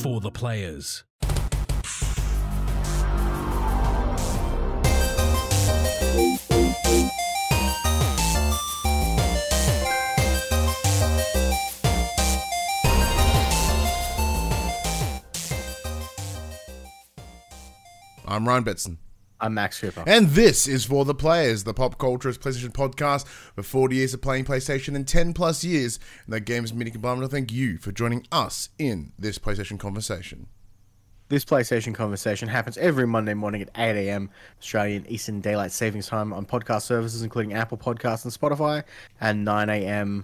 For the players. I'm Ryan Betson. I'm Max Cooper. And this is For The Players, the Pop Culturist PlayStation podcast with 40 years of playing PlayStation and 10 plus years in the games media environment. I thank you for joining us in this PlayStation conversation. This PlayStation conversation happens every Monday morning at 8 a.m. Australian Eastern Daylight Savings Time on podcast services, including Apple Podcasts and Spotify, and 9 a.m.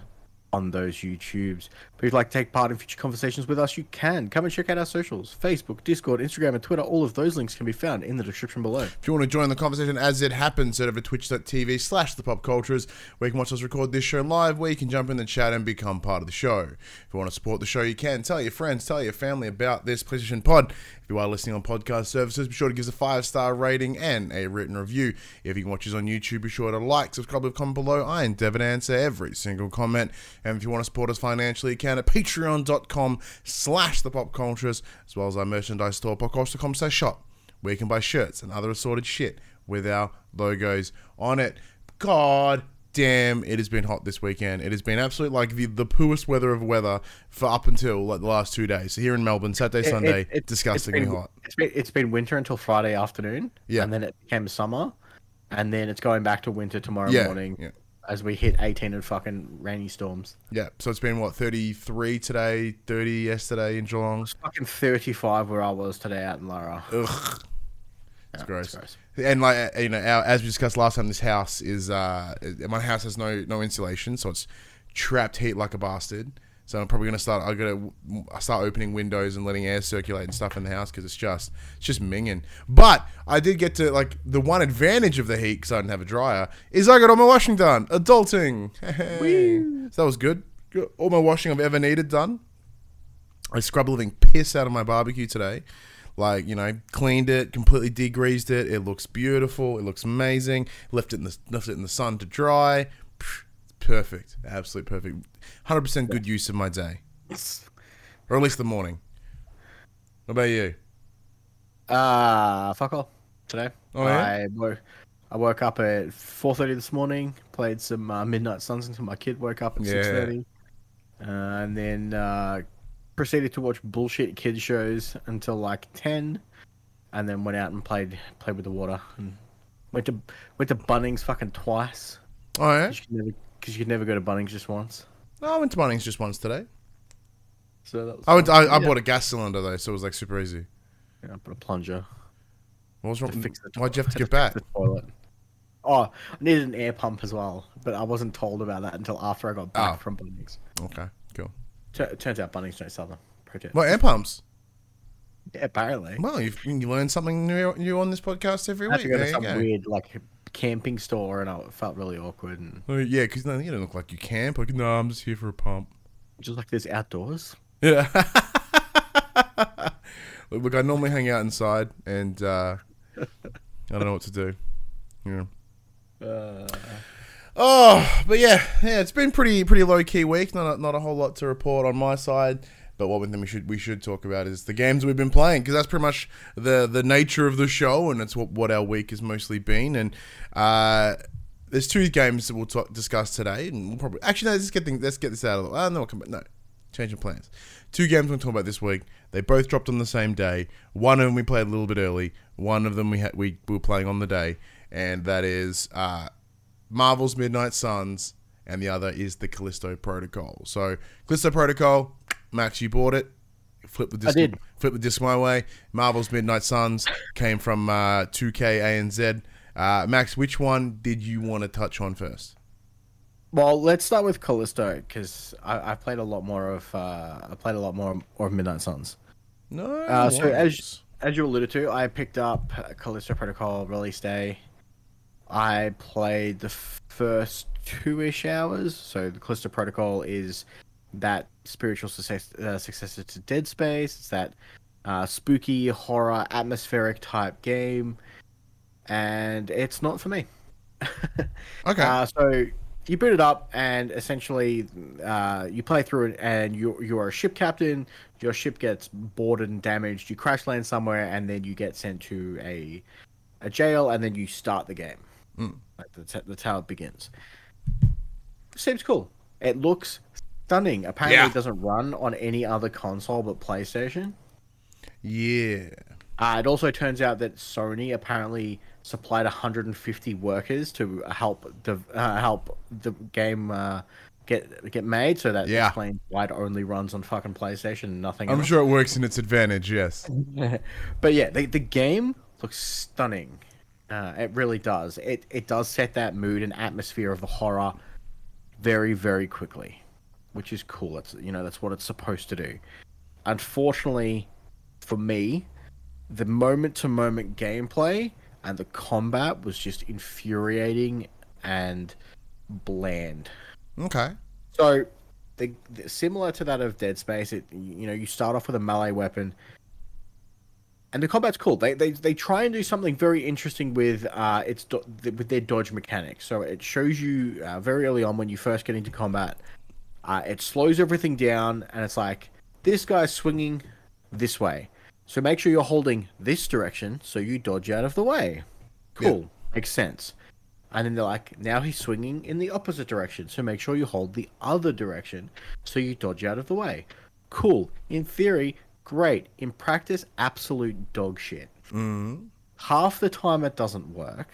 on those YouTubes. If you'd like to take part in future conversations with us, you can. Come and check out our socials, Facebook, Discord, Instagram, and Twitter. All of those links can be found in the description below. If you want to join the conversation as it happens, head over to twitch.tv/thepopculturist, where you can watch us record this show live, where you can jump in the chat and become part of the show. If you want to support the show, you can. Tell your friends, tell your family about this PlayStation pod. If you are listening on podcast services, be sure to give us a 5-star rating and a written review. If you can watch us on YouTube, be sure to like, subscribe, leave a comment below. I endeavor to answer every single comment. And if you want to support us financially, you can at patreon.com/thepopculturist, as well as our merchandise store, popculturist.com/shop, where you can buy shirts and other assorted shit with our logos on it. God damn, it has been hot this weekend. It has been absolutely like the poorest weather for up until like the last 2 days. So here in Melbourne, Saturday, Sunday, disgustingly hot. It's been winter until Friday afternoon, yeah, and then it became summer, and then it's going back to winter tomorrow morning. Yeah. As we hit 18 and fucking rainy storms. Yeah, so it's been, what, 33 today, 30 yesterday in Geelong? It's fucking 35 where I was today out in Lara. Ugh. It's gross. And, like, you know, as we discussed last time, this house is... my house has no insulation, so it's trapped heat like a bastard. So I'm probably going to start opening windows and letting air circulate and stuff in the house because it's just minging. But I did get to, like, the one advantage of the heat, because I didn't have a dryer, is I got all my washing done. Adulting. Woo. So that was good. All my washing I've ever needed done. I scrubbed living piss out of my barbecue today. Like, you know, cleaned it, completely degreased it. It looks beautiful. It looks amazing. Left it in the sun to dry. Perfect. Absolute perfect. 100% good use of my day. Or at least the morning. What about you? Fuck all today. Oh, yeah? I woke up at 4:30 this morning, played some Midnight Suns until my kid woke up at 6:30. And then proceeded to watch bullshit kids shows until like 10, and then went out and played with the water, and went to Bunnings fucking twice. Oh, yeah? Because you could never go to Bunnings just once. No, I went to Bunnings just once today. So that was I bought a gas cylinder, though, so it was, like, super easy. Yeah, I bought a plunger. What was wrong? Why'd you have to get back? The toilet. Oh, I needed an air pump as well, but I wasn't told about that until after I got back from Bunnings. Okay, cool. Turns out Bunnings don't sell them. Well, air pumps? Yeah, apparently. Well, you learn something new on this podcast every week. There you go. Weird, like... camping store, and it felt really awkward. And yeah, because no, you don't look like you camp. Like, no, I'm just here for a pump. Just like this outdoors. Yeah. Look, I normally hang out inside, and I don't know what to do. Yeah. But yeah, it's been pretty low key week. Not a whole lot to report on my side. But one thing we should talk about is the games we've been playing, because that's pretty much the nature of the show, and it's what our week has mostly been. And there's two games that we'll discuss today, and we'll probably let's get this out of the way. Oh, no, we'll come back. No, changing plans. Two games we're talking about this week. They both dropped on the same day. One of them we played a little bit early. One of them we were playing on the day, and that is Marvel's Midnight Suns, and the other is the Callisto Protocol. So Callisto Protocol. Max, you bought it. Flip the disc my way. Marvel's Midnight Suns came from 2K ANZ. Max, which one did you want to touch on first? Well, let's start with Callisto, because I've played a lot more of Midnight Suns. No. So as you alluded to, I picked up Callisto Protocol release day. I played the first 2-ish hours. So the Callisto Protocol is that spiritual successor to Dead Space. It's that spooky, horror, atmospheric type game, and it's not for me. Okay. So You boot it up, and essentially you play through it, and you're a ship captain. Your ship gets boarded and damaged. You crash land somewhere, and then you get sent to a jail, and then you start the game. Like that's how it begins. Seems cool. It looks stunning. Apparently, it doesn't run on any other console but PlayStation. Yeah. It also turns out that Sony apparently supplied 150 workers to help the game get made, so that explains why it only runs on fucking PlayStation and nothing else. I'm sure it works in its advantage, yes. But yeah, the game looks stunning. It really does. It does set that mood and atmosphere of the horror very, very quickly, which is cool. It's, you know, that's what it's supposed to do. Unfortunately, for me, the moment-to-moment gameplay and the combat was just infuriating and bland. Okay. So, similar to that of Dead Space, you start off with a melee weapon, and the combat's cool. They try and do something very interesting with their dodge mechanics. So it shows you very early on when you first get into combat. It slows everything down, and it's like, this guy's swinging this way. So make sure you're holding this direction so you dodge out of the way. Cool. Yeah. Makes sense. And then they're like, now he's swinging in the opposite direction. So make sure you hold the other direction so you dodge out of the way. Cool. In theory, great. In practice, absolute dog shit. Mm-hmm. Half the time it doesn't work.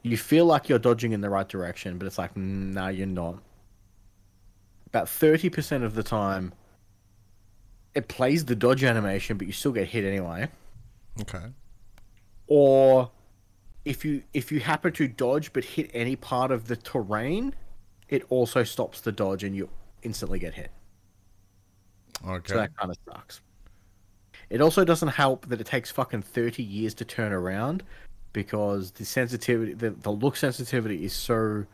You feel like you're dodging in the right direction, but it's like, no, you're not. About 30% of the time, it plays the dodge animation, but you still get hit anyway. Okay. Or if you happen to dodge but hit any part of the terrain, it also stops the dodge and you instantly get hit. Okay. So that kind of sucks. It also doesn't help that it takes fucking 30 years to turn around, because the sensitivity, the look sensitivity is so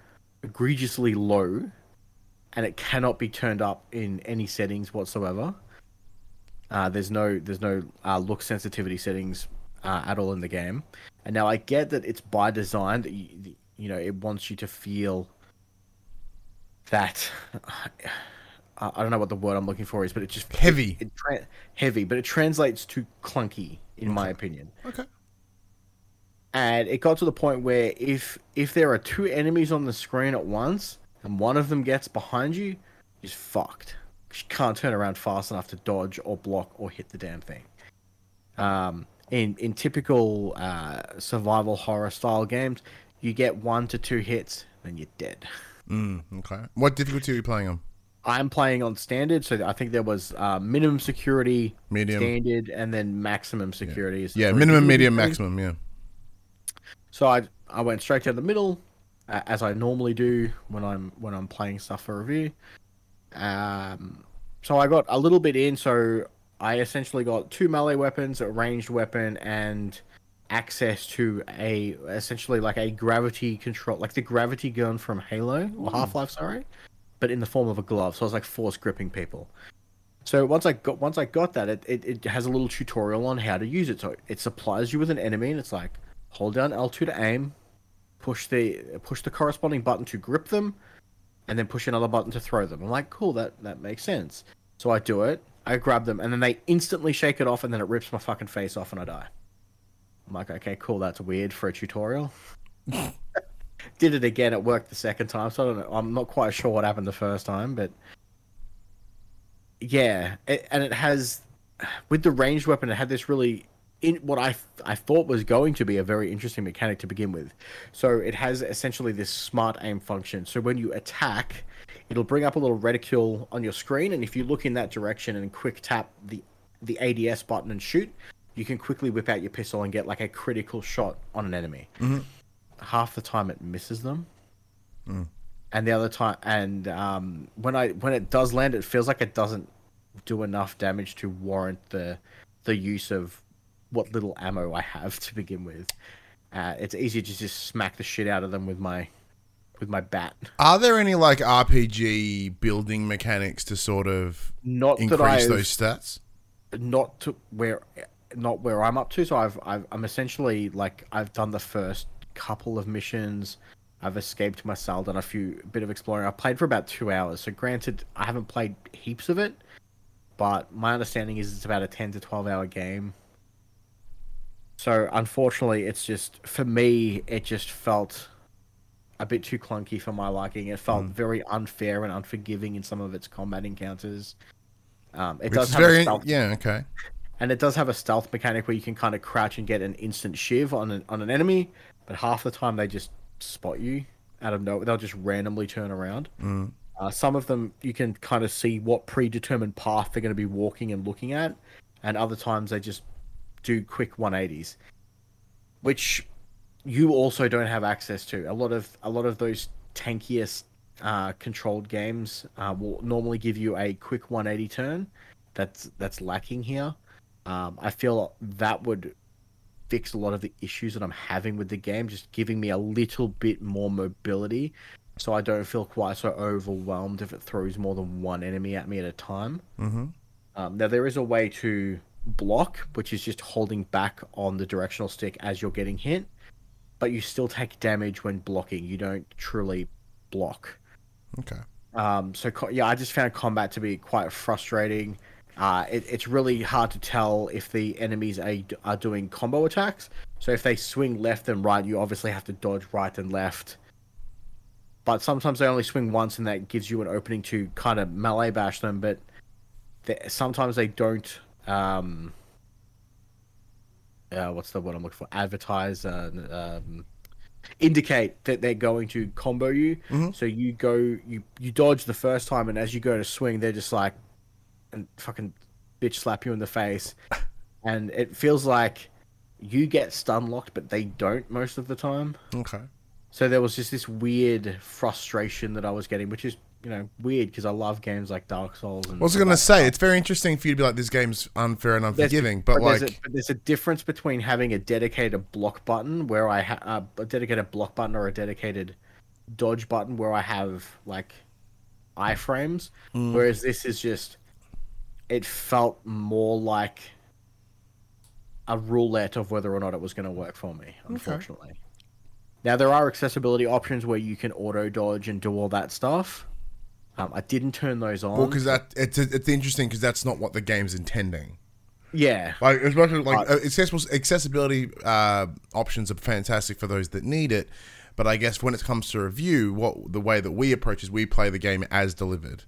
egregiously low, and it cannot be turned up in any settings whatsoever. There's no look sensitivity settings at all in the game. And now I get that it's by design that it wants you to feel that I don't know what the word I'm looking for is, but it's just heavy. Heavy, but it translates to clunky in my opinion. Okay. And it got to the point where if there are two enemies on the screen at once and one of them gets behind you, you're fucked. She can't turn around fast enough to dodge or block or hit the damn thing. In typical survival horror style games, you get 1 to 2 hits, then you're dead. Okay. What difficulty are you playing on? I'm playing on standard, so I think there was minimum security, medium, standard, and then maximum security. Yeah, minimum, medium, maximum, yeah. So I went straight down the middle, as I normally do when I'm playing stuff for review. So I got a little bit in, so I essentially got 2 melee weapons, a ranged weapon, and access to essentially like a gravity control, like the gravity gun from Halo, or Half-Life, sorry, but in the form of a glove. So I was like force gripping people. So once I got that, it has a little tutorial on how to use it. So it supplies you with an enemy, and it's like, hold down L2 to aim, push the corresponding button to grip them, and then push another button to throw them. I'm like, cool, that makes sense. So I do it, I grab them, and then they instantly shake it off, and then it rips my fucking face off, and I die. I'm like, okay, cool, that's weird for a tutorial. Did it again, it worked the second time, so I don't know, I'm not quite sure what happened the first time, but yeah, it has, with the ranged weapon, it had this really, what I thought was going to be a very interesting mechanic to begin with. So it has essentially this smart aim function. So when you attack, it'll bring up a little reticule on your screen, and if you look in that direction and quick tap the ADS button and shoot, you can quickly whip out your pistol and get like a critical shot on an enemy. Mm-hmm. Half the time it misses them, and the other time, and when it does land, it feels like it doesn't do enough damage to warrant the use of what little ammo I have to begin with. It's easy to just smack the shit out of them with my bat. Are there any like RPG building mechanics to sort of increase those stats? Not where I'm up to. So I've done the first couple of missions I've escaped my cell, done a bit of exploring. I played for about 2 hours, so granted, I haven't played heaps of it, but my understanding is it's about a 10 to 12 hour game. So unfortunately, it's just, for me, it just felt a bit too clunky for my liking. It felt very unfair and unforgiving in some of its combat encounters. And it does have a stealth mechanic where you can kind of crouch and get an instant shiv on an enemy, but half the time they just spot you out of nowhere. They'll just randomly turn around. Some of them you can kind of see what predetermined path they're going to be walking and looking at, and other times they just do quick 180s, which you also don't have access to. A lot of those tankiest controlled games will normally give you a quick 180 turn. That's lacking here. I feel that would fix a lot of the issues that I'm having with the game, just giving me a little bit more mobility, so I don't feel quite so overwhelmed if it throws more than one enemy at me at a time. Now there is a way to block, which is just holding back on the directional stick as you're getting hit, but you still take damage when blocking. You don't truly block. So yeah, I just found combat to be quite frustrating. It's really hard to tell if the enemies are doing combo attacks. So if they swing left and right, you obviously have to dodge right and left. But sometimes they only swing once, and that gives you an opening to kind of melee bash them. But sometimes they don't. What's the word I'm looking for? Advertise. Indicate that they're going to combo you. So you go, you dodge the first time, and as you go to swing, they're just like, and fucking bitch slap you in the face, and it feels like you get stun locked, but they don't most of the time. So there was just this weird frustration that I was getting, which is, you know, weird because I love games like Dark Souls. And I was going to say, it's very interesting for you to be like, this game's unfair and unforgiving, but there's a difference between having a dedicated block button where I a dedicated block button or a dedicated dodge button where I have like iframes, whereas this is just. It felt more like a roulette of whether or not it was going to work for me, unfortunately. Now, there are accessibility options where you can auto-dodge and do all that stuff. I didn't turn those on. Well, because it's interesting because that's not what the game's intending. Yeah. Like, as much as, like, accessibility options are fantastic for those that need it, but I guess when it comes to review, the way that we approach is we play the game as delivered.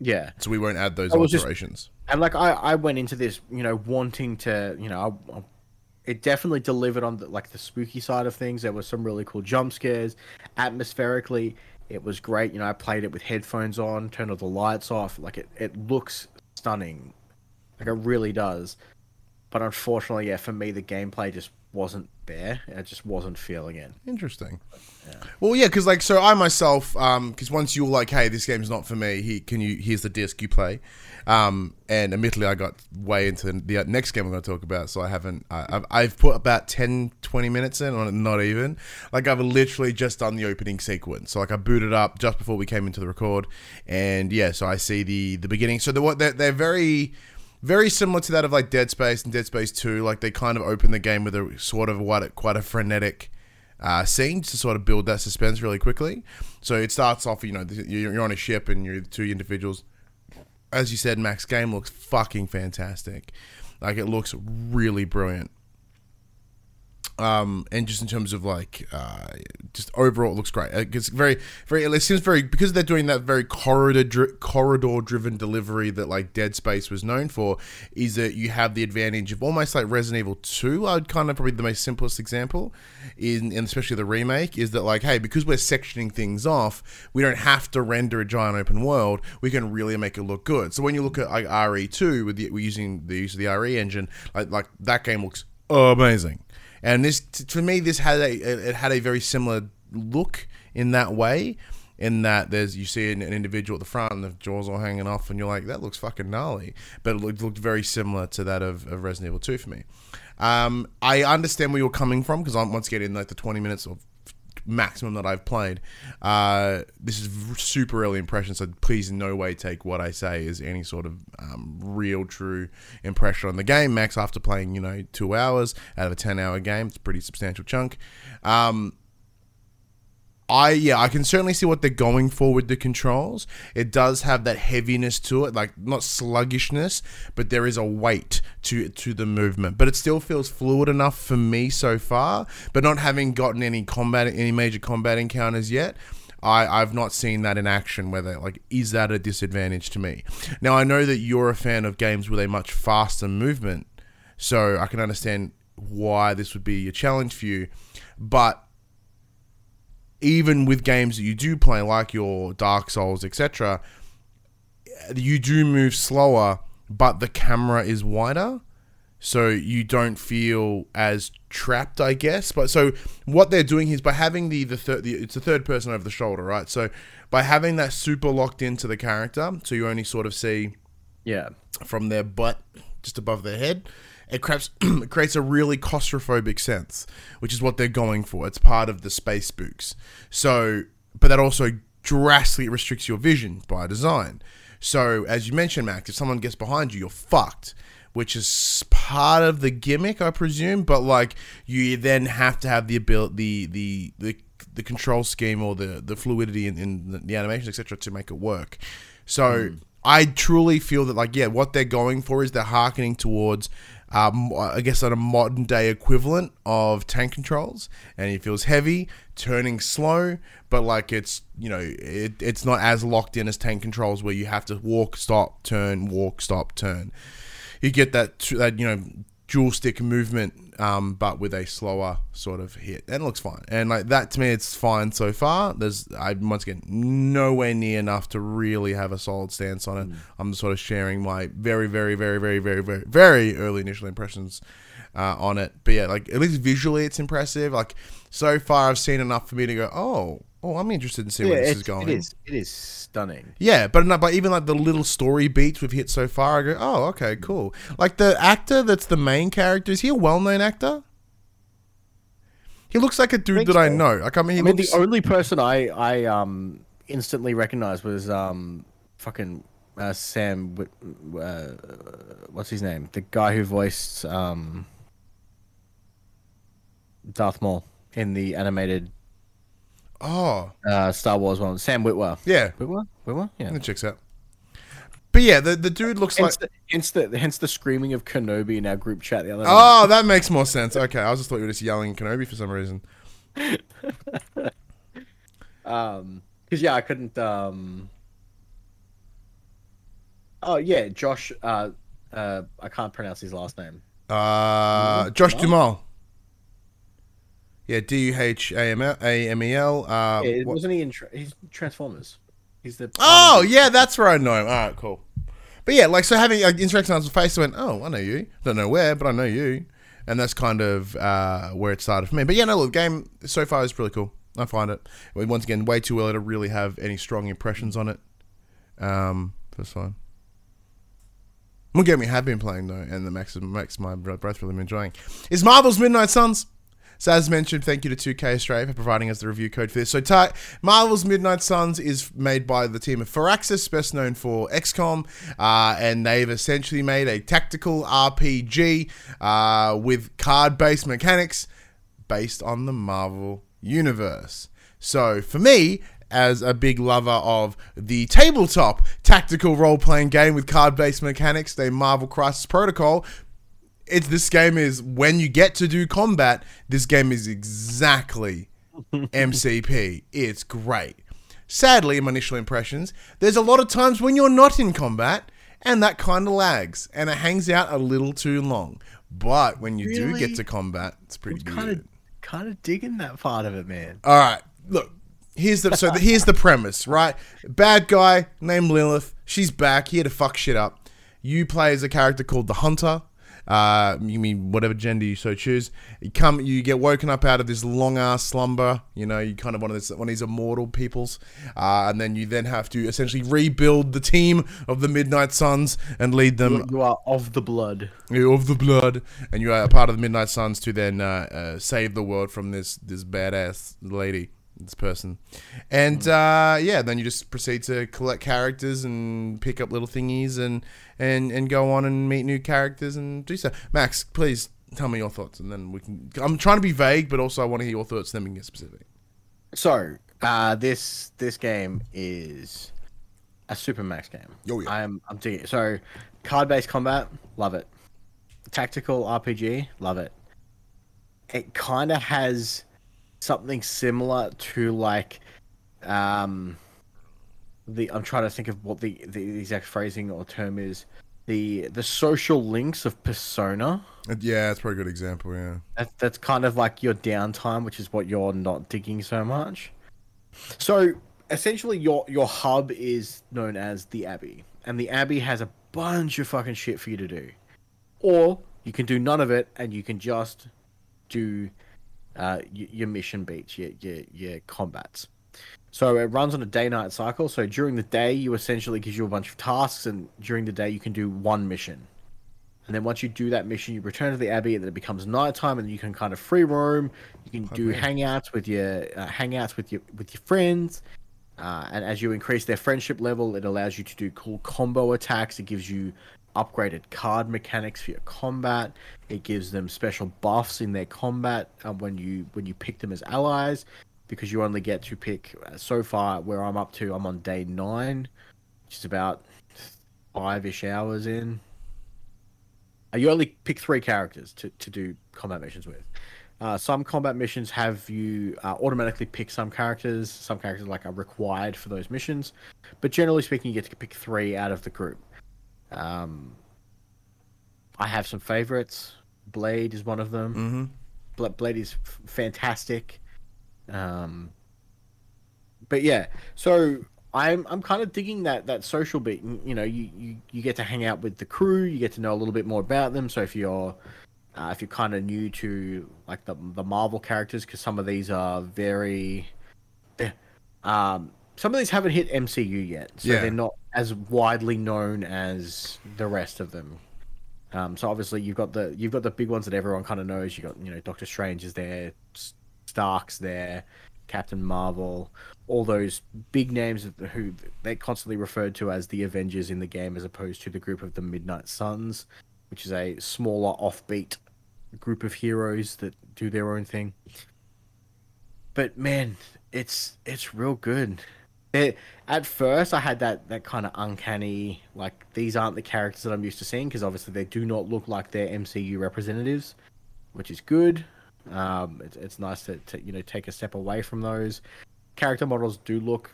Yeah. So we won't add those alterations. And like I went into this, you know, wanting to, you know, it definitely delivered on the spooky side of things. There were some really cool jump scares. Atmospherically, it was great. You know, I played it with headphones on, turned all the lights off. Like it looks stunning. Like it really does. But unfortunately, yeah, for me, the gameplay just wasn't there. I just wasn't feeling it. Interesting. Yeah. Well, yeah, because like, so I myself, because once you're like, hey, this game's not for me. Here's the disc, you play. And admittedly, I got way into the next game I'm going to talk about, so I haven't. I've put about 10, 20 minutes in on it, not even. Like, I've literally just done the opening sequence. So like, I booted up just before we came into the record, and yeah, so I see the beginning. So they're very. Very similar to that of like Dead Space and Dead Space 2, like they kind of open the game with a sort of quite a frenetic scene to sort of build that suspense really quickly. So it starts off, you know, you're on a ship and you're two individuals. As you said, Max, game looks fucking fantastic. Like it looks really brilliant. And just in terms of like, just overall, it looks great. It's very, very. It seems very, because they're doing that very corridor-driven delivery that like Dead Space was known for. Is that you have the advantage of almost like Resident Evil 2. I'd kind of probably the most simplest example, and especially the remake, is that like, hey, because we're sectioning things off, we don't have to render a giant open world. We can really make it look good. So when you look at like RE2 we're using the use of the RE engine, like that game looks amazing. And this, for me, it had a very similar look in that way. In that there's, you see an individual at the front and the jaws all hanging off, and you're like, that looks fucking gnarly. But it looked very similar to that of Resident Evil 2 for me. I understand where you're coming from because I'm once again in like the 20 minutes of maximum that I've played. This is super early impression, so please in no way take what I say as any sort of real true impression on the game, Max, after playing, you know, 2 hours out of a 10-hour game. It's a pretty substantial chunk. I can certainly see what they're going for with the controls. It does have that heaviness to it, like not sluggishness, but there is a weight to the movement. But it still feels fluid enough for me so far. But not having gotten any major combat encounters yet, I've not seen that in action. Whether like is that a disadvantage to me? Now I know that you're a fan of games with a much faster movement, so I can understand why this would be a challenge for you, but even with games that you do play, like your Dark Souls, etc., you do move slower, but the camera is wider, so you don't feel as trapped, I guess. But so what they're doing is by having it's the third person over the shoulder, right? So by having that super locked into the character, so you only sort of see from their butt just above their head. It creates a really claustrophobic sense, which is what they're going for. It's part of the space spooks. So, but that also drastically restricts your vision by design. So, as you mentioned, Max, if someone gets behind you, you're fucked, which is part of the gimmick, I presume. But like, you then have to have the ability, the control scheme or the fluidity in the animation, etc., to make it work. So, I truly feel that, like, what they're going for is they're hearkening towards. I guess on a modern day equivalent of tank controls, and it feels heavy, turning slow, but like it's, you know, it's not as locked in as tank controls where you have to walk, stop, turn, walk, stop, turn. You get that you know, dual stick movement, but with a slower sort of hit, and it looks fine. And like that to me, it's fine so far. I'm once again nowhere near enough to really have a solid stance on it. I'm sort of sharing my very, very, very, very, very, very, very early initial impressions on it. But yeah, like at least visually, it's impressive. Like so far, I've seen enough for me to go, oh, I'm interested in seeing where this is going. It is stunning. Yeah, but even like the little story beats we've hit so far, I go, oh, okay, cool. Like the actor that's the main character, is he a well-known actor? He looks like a dude I know. Like, I mean, the only person I instantly recognized was Sam. What's his name? The guy who voiced Darth Maul in the animated. Star Wars one, Sam Witwer. Yeah, Witwer. Yeah, that checks out. But yeah, the dude looks hence the screaming of Kenobi in our group chat the other day. Oh, that makes more sense. Okay, I just thought you were just yelling Kenobi for some reason. Because I couldn't. Josh. I can't pronounce his last name. Josh Duhamel. Yeah, Duhamel. Wasn't he in Transformers? He's the... Oh, yeah, that's where I know him. All right, cool. But yeah, like, so having interaction on his face, I went, oh, I know you. Don't know where, but I know you. And that's kind of where it started for me. But yeah, no, look, the game so far is pretty cool. I find it, once again, way too early to really have any strong impressions on it. That's fine. One game we have been playing, though, and that makes my breath really enjoying, is Marvel's Midnight Suns. So as mentioned, thank you to 2K Australia for providing us the review code for this. So Marvel's Midnight Suns is made by the team of Firaxis, best known for XCOM, and they've essentially made a tactical RPG with card-based mechanics based on the Marvel universe. So for me, as a big lover of the tabletop tactical role-playing game with card-based mechanics, the Marvel Crisis Protocol... this game is, when you get to do combat, this game is exactly MCP. It's great. Sadly, in my initial impressions, there's a lot of times when you're not in combat, and that kind of lags, and it hangs out a little too long. But when you do get to combat, it's pretty good. Kind of digging that part of it, man. All right, look. Here's the premise, right? Bad guy named Lilith. She's back here to fuck shit up. You play as a character called the Hunter. You mean whatever gender you so choose. You get woken up out of this long ass slumber. You know, you kind of one of these immortal peoples, and then you have to essentially rebuild the team of the Midnight Suns and lead them. You are of the blood. You're of the blood, and you are a part of the Midnight Suns to then save the world from this badass lady. This person, and then you just proceed to collect characters and pick up little thingies and go on and meet new characters and do so. Max, please tell me your thoughts, and then we can. I'm trying to be vague, but also I want to hear your thoughts, and then we can get specific. So This game is a super max game. Oh, yeah. I'm digging it. So, card-based combat, love it. Tactical RPG, love it. It kind of has something similar to like, I'm trying to think of what the exact phrasing or term is. The social links of Persona. Yeah, that's a pretty good example, yeah. That's kind of like your downtime, which is what you're not digging so much. So, essentially, your hub is known as the Abbey. And the Abbey has a bunch of fucking shit for you to do. Or, you can do none of it, and you can just do your mission beats, your combats. So it runs on a day-night cycle. So during the day, you essentially gives you a bunch of tasks, and during the day you can do one mission. And then once you do that mission, you return to the Abbey, and then it becomes nighttime, and you can kind of free roam. You can do hangouts with your hangouts with your friends, and as you increase their friendship level, it allows you to do cool combo attacks. It gives you upgraded card mechanics for your combat. It gives them special buffs in their combat when you pick them as allies. Because you only get to pick, so far, where I'm up to, I'm on day 9, which is about 5-ish hours in. You only pick 3 characters to do combat missions with. Some combat missions have you automatically pick some characters. Some characters like are required for those missions. But generally speaking, you get to pick 3 out of the group. I have some favorites. Blade is one of them. Mm-hmm. Blade is fantastic. But yeah, so I'm kind of digging that social bit. You know, you get to hang out with the crew, you get to know a little bit more about them. So if you're kind of new to like the Marvel characters, because some of these are very, some of these haven't hit MCU yet, so yeah. They're not as widely known as the rest of them. So obviously you've got the big ones that everyone kind of knows. You got, you know, Doctor Strange is there. Stark's there, Captain Marvel, all those big names who they constantly referred to as the Avengers in the game, as opposed to the group of the Midnight Suns, which is a smaller, offbeat group of heroes that do their own thing. But man, it's real good. At first, I had that kind of uncanny, like, these aren't the characters that I'm used to seeing, because obviously they do not look like they're MCU representatives, which is good. It's nice to you know, take a step away from those. Character models do look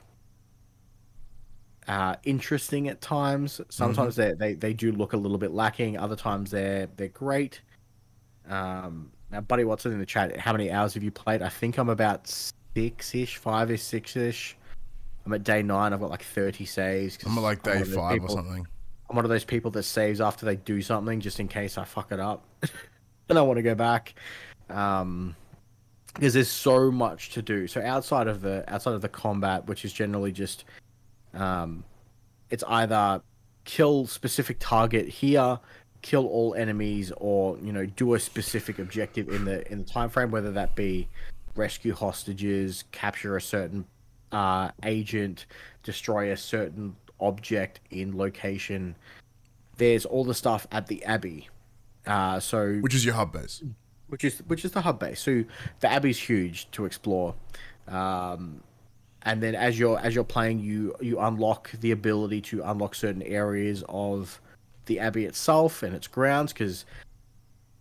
interesting at times. Sometimes mm-hmm. they do look a little bit lacking. Other times they're great. Now, Buddy Watson in the chat, how many hours have you played? I think I'm about 6-ish. I'm at day 9. I've got like 30 saves. I'm at like day 5 or something. I'm one of those people that saves after they do something just in case I fuck it up. And I want to go back. Because there's so much to do. So outside of the combat, which is generally just, it's either kill specific target here, kill all enemies, or, you know, do a specific objective in the time frame, whether that be rescue hostages, capture a certain agent, destroy a certain object in location. There's all the stuff at the Abbey, which is your hub base. Which is the hub base. So the Abbey's huge to explore, and then as you're playing, you unlock the ability to unlock certain areas of the Abbey itself and its grounds, because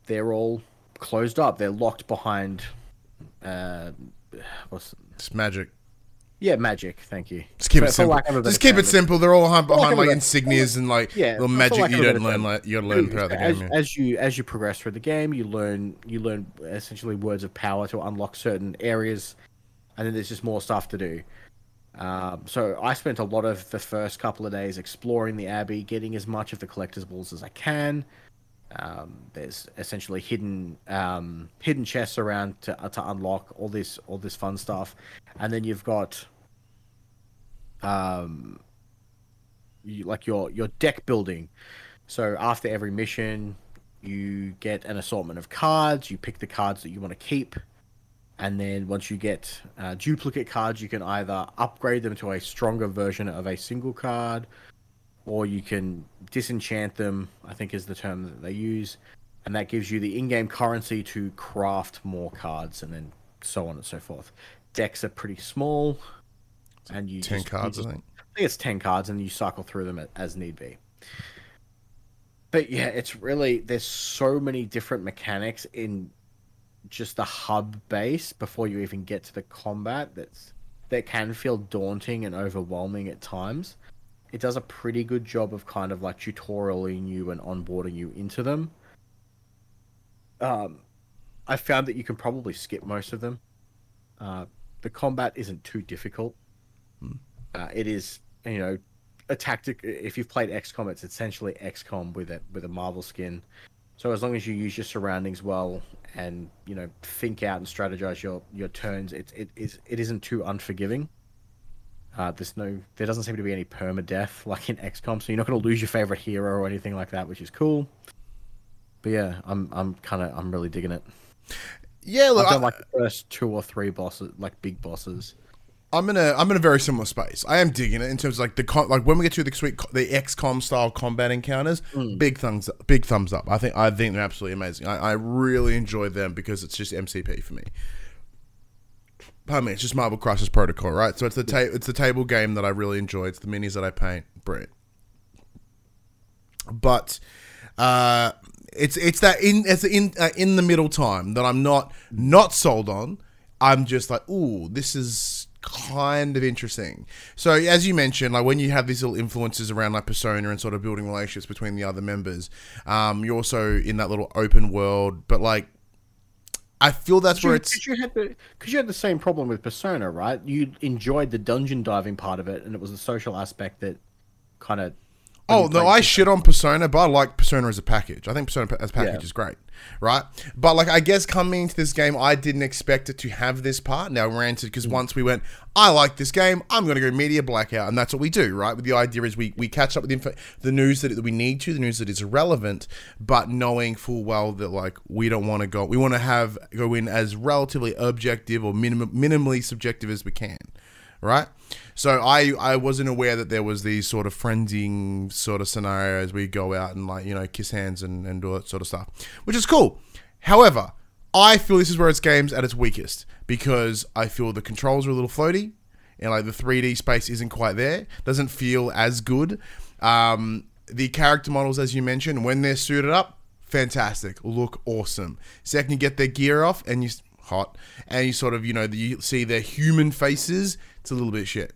they're all closed up. They're locked behind. It's magic. Yeah, magic. Thank you. Just keep it simple. Just keep it simple. They're all behind like insignias and like little magic you don't learn. Like you learn throughout the game. As you progress through the game, you learn essentially words of power to unlock certain areas, and then there's just more stuff to do. So I spent a lot of the first couple of days exploring the Abbey, getting as much of the collectibles as I can. There's essentially hidden chests around to unlock all this fun stuff, and then you've got. Like your deck building. So after every mission, you get an assortment of cards. You pick the cards that you want to keep, and then once you get duplicate cards, you can either upgrade them to a stronger version of a single card, or you can disenchant them, I think is the term that they use, and that gives you the in-game currency to craft more cards, and then so on and so forth. decks are pretty small, and you 10 cards, I think. I think it's 10 cards, and you cycle through them as need be. But yeah, it's really, there's so many different mechanics in just the hub base before you even get to the combat that can feel daunting and overwhelming at times. It does a pretty good job of kind of like tutorialing you and onboarding you into them. I found that you can probably skip most of them. The combat isn't too difficult. It is, you know, a tactic. If you've played XCOM, it's essentially XCOM with a Marvel skin. So as long as you use your surroundings well and, you know, think out and strategize your turns, it isn't too unforgiving. There doesn't seem to be any permadeath like in XCOM, so you're not going to lose your favorite hero or anything like that, which is cool. But yeah, I'm really digging it. Yeah, look, I've done like the first 2 or 3 bosses, like big bosses. I'm in a very similar space. I am digging it in terms of like when we get to the XCOM style combat encounters. Big thumbs up. I think they're absolutely amazing. I really enjoy them because it's just MCP for me. Pardon me, it's just Marvel Crisis Protocol, right? So it's the table game that I really enjoy. It's the minis that I paint, brilliant. But it's that in the middle time that I'm not sold on. I'm just like, ooh, this is kind of interesting. So as you mentioned, like when you have these little influences around like Persona and sort of building relationships between the other members, you're also in that little open world. But like, I feel that's where it's... Because you had the same problem with Persona, right? You enjoyed the dungeon diving part of it, and it was the social aspect that kind of... Oh, no, I shit on Persona, but I like Persona as a package. I think Persona as a package is great, right? But, like, I guess coming into this game, I didn't expect it to have this part. Now, granted, because once we went, I like this game, I'm going to go media blackout, and that's what we do, right? But the idea is we catch up with the news that we need to, the news that is relevant, but knowing full well that, like, we don't want to go... We want to go in as relatively objective or minimally subjective as we can, right? So I wasn't aware that there was these sort of friending sort of scenarios where you go out and like, you know, kiss hands and all that sort of stuff, which is cool. However, I feel this is where it's games at its weakest because I feel the controls are a little floaty and like the 3D space isn't quite there. Doesn't feel as good. The character models, as you mentioned, when they're suited up, fantastic, look awesome. Second you get their gear off and you sort of, you know, you see their human faces, it's a little bit shit.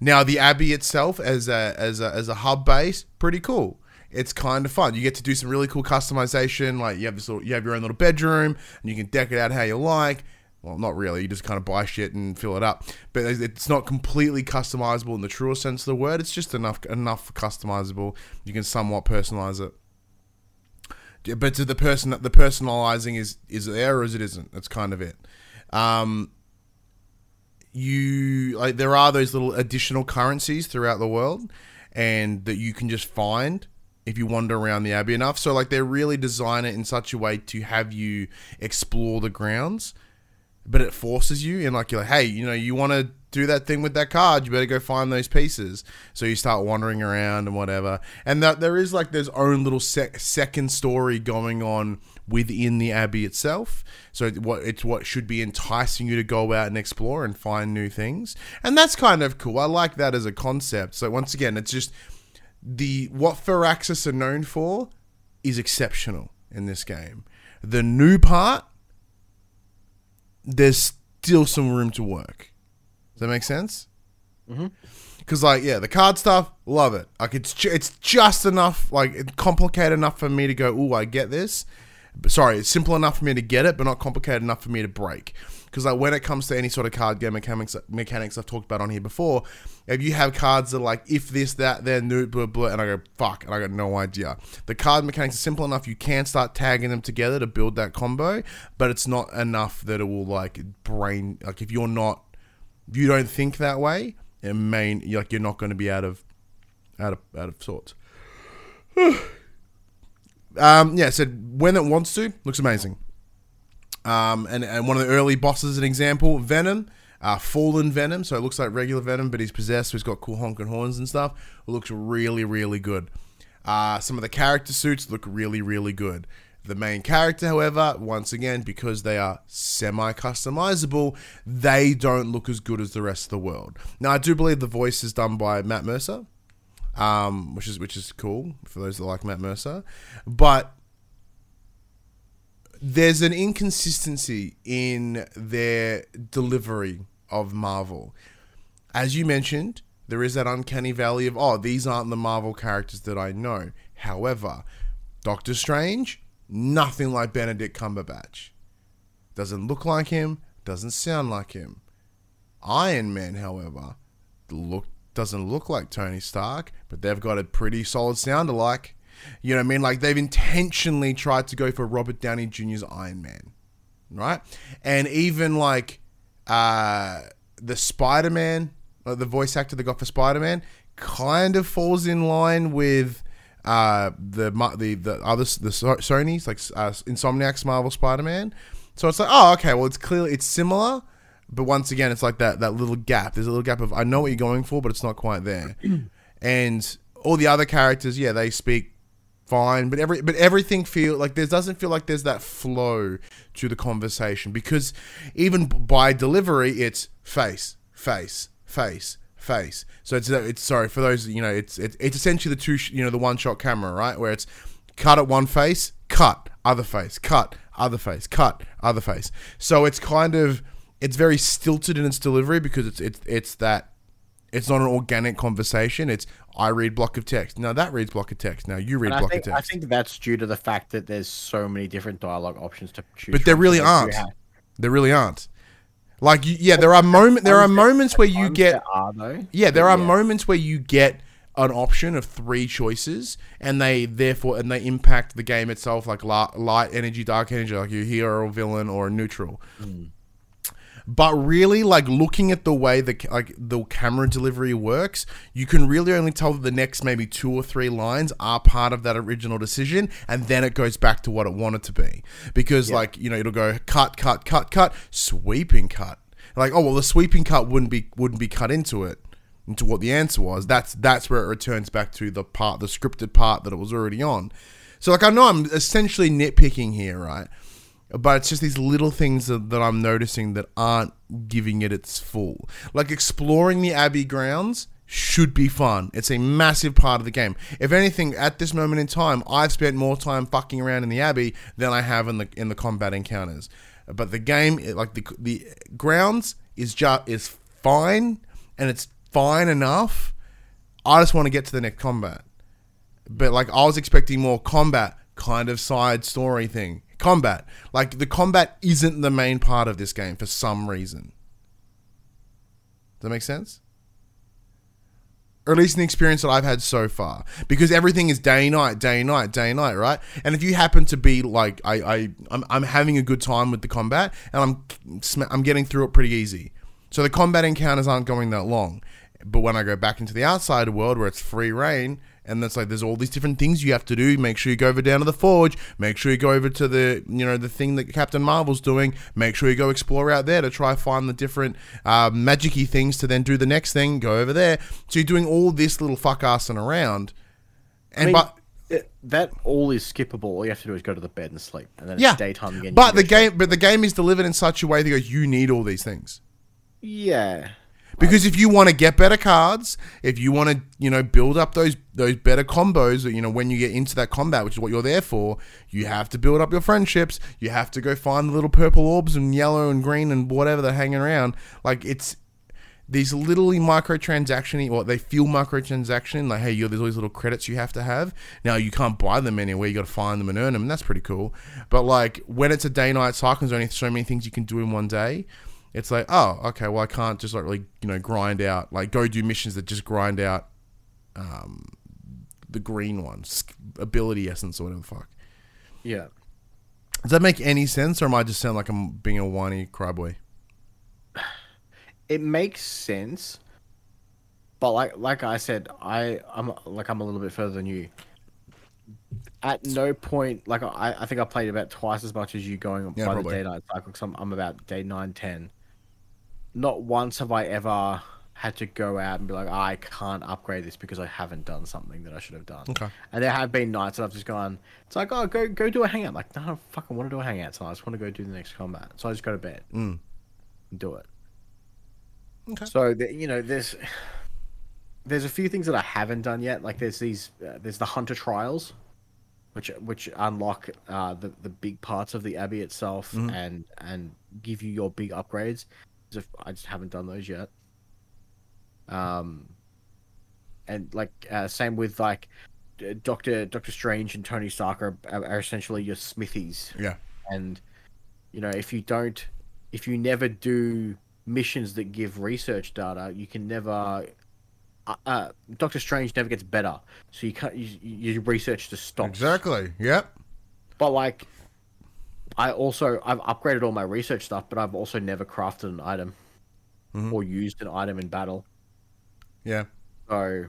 Now the Abbey itself as a hub base, pretty cool. It's kind of fun. You get to do some really cool customization. Like you have your own little bedroom and you can deck it out how you like. Well, not really. You just kind of buy shit and fill it up. But it's not completely customizable in the truest sense of the word. It's just enough customizable. You can somewhat personalize it. But to the personalizing is there or is it isn't? That's kind of it. There are those little additional currencies throughout the world, and that you can just find if you wander around the Abbey enough. So like they really design it in such a way to have you explore the grounds, but it forces you. And like you're like, hey, you know, you want to do that thing with that card, you better go find those pieces. So you start wandering around and whatever. And that there is like there's own little second story going on within the Abbey itself. So it's what should be enticing you to go out and explore and find new things. And that's kind of cool. I like that as a concept. So once again, it's just what Firaxis are known for is exceptional in this game. The new part, there's still some room to work. Does that make sense? Because, like, yeah, the card stuff, love it. Like, it's just enough, like, complicated enough for me to go, ooh, I get this. But, sorry, it's simple enough for me to get it, but not complicated enough for me to break. Because, like, when it comes to any sort of card game mechanics I've talked about on here before, if you have cards that are like, if this, that, then, blah, blah, and I go, fuck, and I got no idea. The card mechanics are simple enough, you can start tagging them together to build that combo, but it's not enough that it will, like, brain, like, if you're not, if you don't think that way, it may, like, you're not going to be out of sorts. Yeah, so when it wants to, looks amazing. And one of the early bosses is an example, Venom, Fallen Venom. So it looks like regular Venom, but he's possessed. So he's got cool honking horns and stuff. It looks really, really good. Some of the character suits look really, really good. The main character, however, once again, because they are semi-customizable, they don't look as good as the rest of the world. Now, I do believe the voice is done by Matt Mercer, which is cool for those that like Matt Mercer. But there's an inconsistency in their delivery of Marvel. As you mentioned, there is that uncanny valley of, oh, these aren't the Marvel characters that I know. However, Doctor Strange, nothing like Benedict Cumberbatch. Doesn't look like him, doesn't sound like him. Iron Man, however, doesn't look like Tony Stark, but they've got a pretty solid sound alike. You know what I mean? Like, they've intentionally tried to go for Robert Downey Jr.'s Iron Man, right? And even like the Spider-Man, the voice actor they got for Spider-Man, kind of falls in line with the Sony's, like Insomniac's Marvel Spider-Man. So it's like, oh, okay, well, it's clearly it's similar, but once again, it's like that little gap. There's a little gap of, I know what you're going for, but it's not quite there. And all the other characters, yeah, they speak fine, but everything feel like there doesn't feel like there's that flow to the conversation, because even by delivery, it's face. So it's sorry for those, you know, it's essentially the the one shot camera, right? Where it's cut at one face, cut other face, cut other face, cut other face. So it's kind of, it's very stilted in its delivery, because it's that it's not an organic conversation. It's, I read block of text. Now that reads block of text. Now you read block of text. I think that's due to the fact that there's so many different dialogue options to choose from. But there really aren't. There really aren't. Like, yeah, there are moments where you get, moments where you get an option of three choices, and they impact the game itself, like light energy, dark energy, like your hero or villain or neutral. Mm. But really, like, looking at the way the camera delivery works, you can really only tell that the next maybe two or three lines are part of that original decision, and then it goes back to what it wanted to be. Because, like, you know, it'll go cut, cut, cut, cut, sweeping cut. Like, oh, well, the sweeping cut wouldn't be cut into it, into what the answer was. That's where it returns back to the scripted part that it was already on. So, like, I know I'm essentially nitpicking here, right? But it's just these little things that I'm noticing that aren't giving it its full. Like, exploring the Abbey grounds should be fun. It's a massive part of the game. If anything, at this moment in time, I've spent more time fucking around in the Abbey than I have in the combat encounters. But the game, like the grounds, is fine, and it's fine enough. I just want to get to the next combat. But, like, I was expecting more combat, kind of side story thing. Combat. Like, the combat isn't the main part of this game for some reason. Does that make sense? Or at least an experience that I've had so far. Because everything is day, night, day, night, day, night, right? And if you happen to be like, I'm having a good time with the combat, and I'm getting through it pretty easy. So the combat encounters aren't going that long. But when I go back into the outside world where it's free reign, and that's like, there's all these different things you have to do. Make sure you go over down to the forge. Make sure you go over to the, you know, the thing that Captain Marvel's doing. Make sure you go explore out there to try find the different magic-y things to then do the next thing. Go over there. So you're doing all this little fuck-assing around. And I mean, that all is skippable. All you have to do is go to the bed and sleep. And then it's daytime again. But the game is delivered in such a way that goes, you need all these things. Yeah. Because if you want to get better cards, if you want to, you know, build up those better combos, that, you know, when you get into that combat, which is what you're there for, you have to build up your friendships. You have to go find the little purple orbs and yellow and green and whatever they're hanging around. Like, it's these little microtransactiony, or they feel microtransaction. Like, hey, there's all these little credits you have to have. Now, you can't buy them anywhere. You got to find them and earn them. And that's pretty cool. But, like, when it's a day-night cycle, there's only so many things you can do in one day. It's like, oh, okay, well, I can't just, like, really, you know, grind out, like, go do missions that just grind out the green ones, ability essence or whatever the fuck. Yeah. Does that make any sense, or am I just sound like I'm being a whiny cryboy? It makes sense, but like I said, I'm a little bit further than you. At no point, like, I think I played about twice as much as you going by the day-night cycle, because I'm about day 9, 10. Not once have I ever had to go out and be like, oh, I can't upgrade this because I haven't done something that I should have done. Okay. And there have been nights that I've just gone, it's like, oh, go do a hangout. I'm like, no, I don't fucking want to do a hangout tonight. I just want to go do the next combat. So I just go to bed and do it. Okay. So, you know, there's a few things that I haven't done yet. Like there's these, there's the Hunter Trials, which unlock the big parts of the Abbey itself and give you your big upgrades. I just haven't done those yet. And like same with like Doctor Strange and Tony Stark are essentially your smithies. Yeah. And you know, if you never do missions that give research data, you can never. Doctor Strange never gets better, so you can't. Your research just stops. Exactly. Yep. But like, I've upgraded all my research stuff, but I've also never crafted an item or used an item in battle. Yeah. So,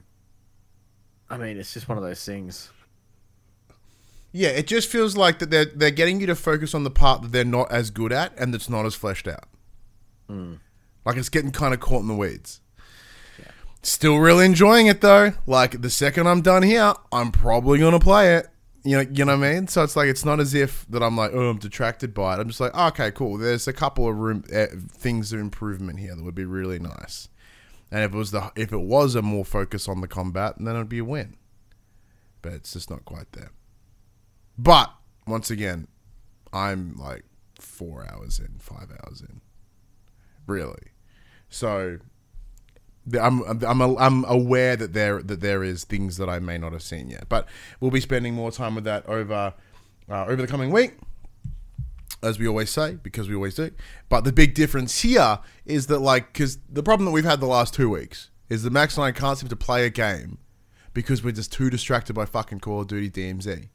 I mean, it's just one of those things. Yeah, it just feels like that they're getting you to focus on the part that they're not as good at and that's not as fleshed out. Mm. Like it's getting kind of caught in the weeds. Yeah. Still really enjoying it though. Like the second I'm done here, I'm probably gonna play it. You know what I mean? So it's like it's not as if that I'm like, oh, I'm detracted by it. I'm just like, oh, okay, cool. There's a couple of things of improvement here that would be really nice. And if it was a more focus on the combat, then it'd be a win. But it's just not quite there. But once again, I'm like 4 hours in, 5 hours in, really. So I'm aware that there is things that I may not have seen yet. But we'll be spending more time with that over the coming week. As we always say, because we always do. But the big difference here is that, like, because the problem that we've had the last 2 weeks is that Max and I can't seem to play a game because we're just too distracted by fucking Call of Duty DMZ.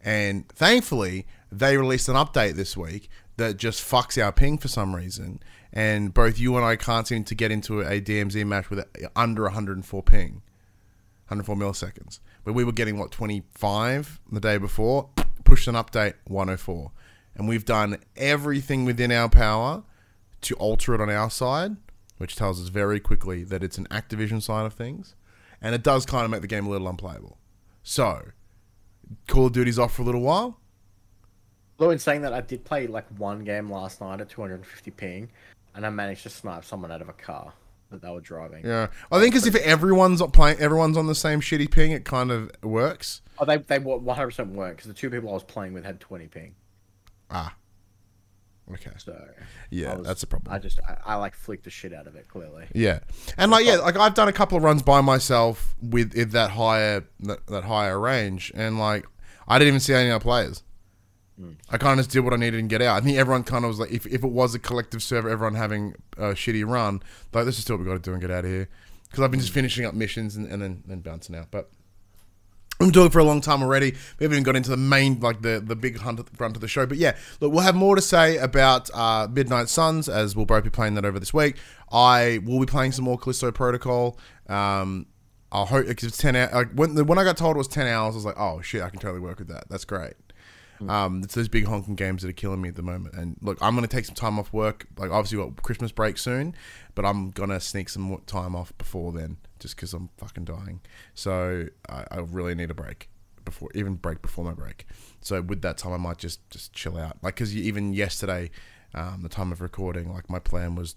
And thankfully, they released an update this week that just fucks our ping for some reason. And both you and I can't seem to get into a DMZ match with under 104 ping, 104 milliseconds. But we were getting, what, 25 the day before? Pushed an update, 104. And we've done everything within our power to alter it on our side, which tells us very quickly that it's an Activision side of things. And it does kind of make the game a little unplayable. So, Call of Duty's off for a little while. Although in saying that, I did play like one game last night at 250 ping, and I managed to snipe someone out of a car that they were driving. Yeah, I think because if everyone's on the same shitty ping, it kind of works. Oh, they 100% work, because the two people I was playing with had 20 ping. Ah, okay. So yeah, that's a problem. I like flicked the shit out of it clearly. Yeah, and like yeah, like I've done a couple of runs by myself with that higher range, and like I didn't even see any other players. Mm. I kind of just did what I needed and get out. I think everyone kind of was like, if it was a collective server, everyone having a shitty run, like this is still what we got to do and get out of here, because I've been just finishing up missions and then bouncing out, but. We've been doing it for a long time already. We haven't even got into the main, like the big brunt of the show. But yeah, look, we'll have more to say about Midnight Suns, as we'll both be playing that over this week. I will be playing some more Callisto Protocol. I hope because it's 10 hours. Like, when I got told it was 10 hours, I was like, oh shit, I can totally work with that. That's great. It's those big honking games that are killing me at the moment. And look, I'm going to take some time off work. Like obviously we've got Christmas break soon, but I'm going to sneak some more time off before then just because I'm fucking dying. So I really need a break before my break. So with that time, I might just chill out. Like, because even yesterday, the time of recording, like my plan was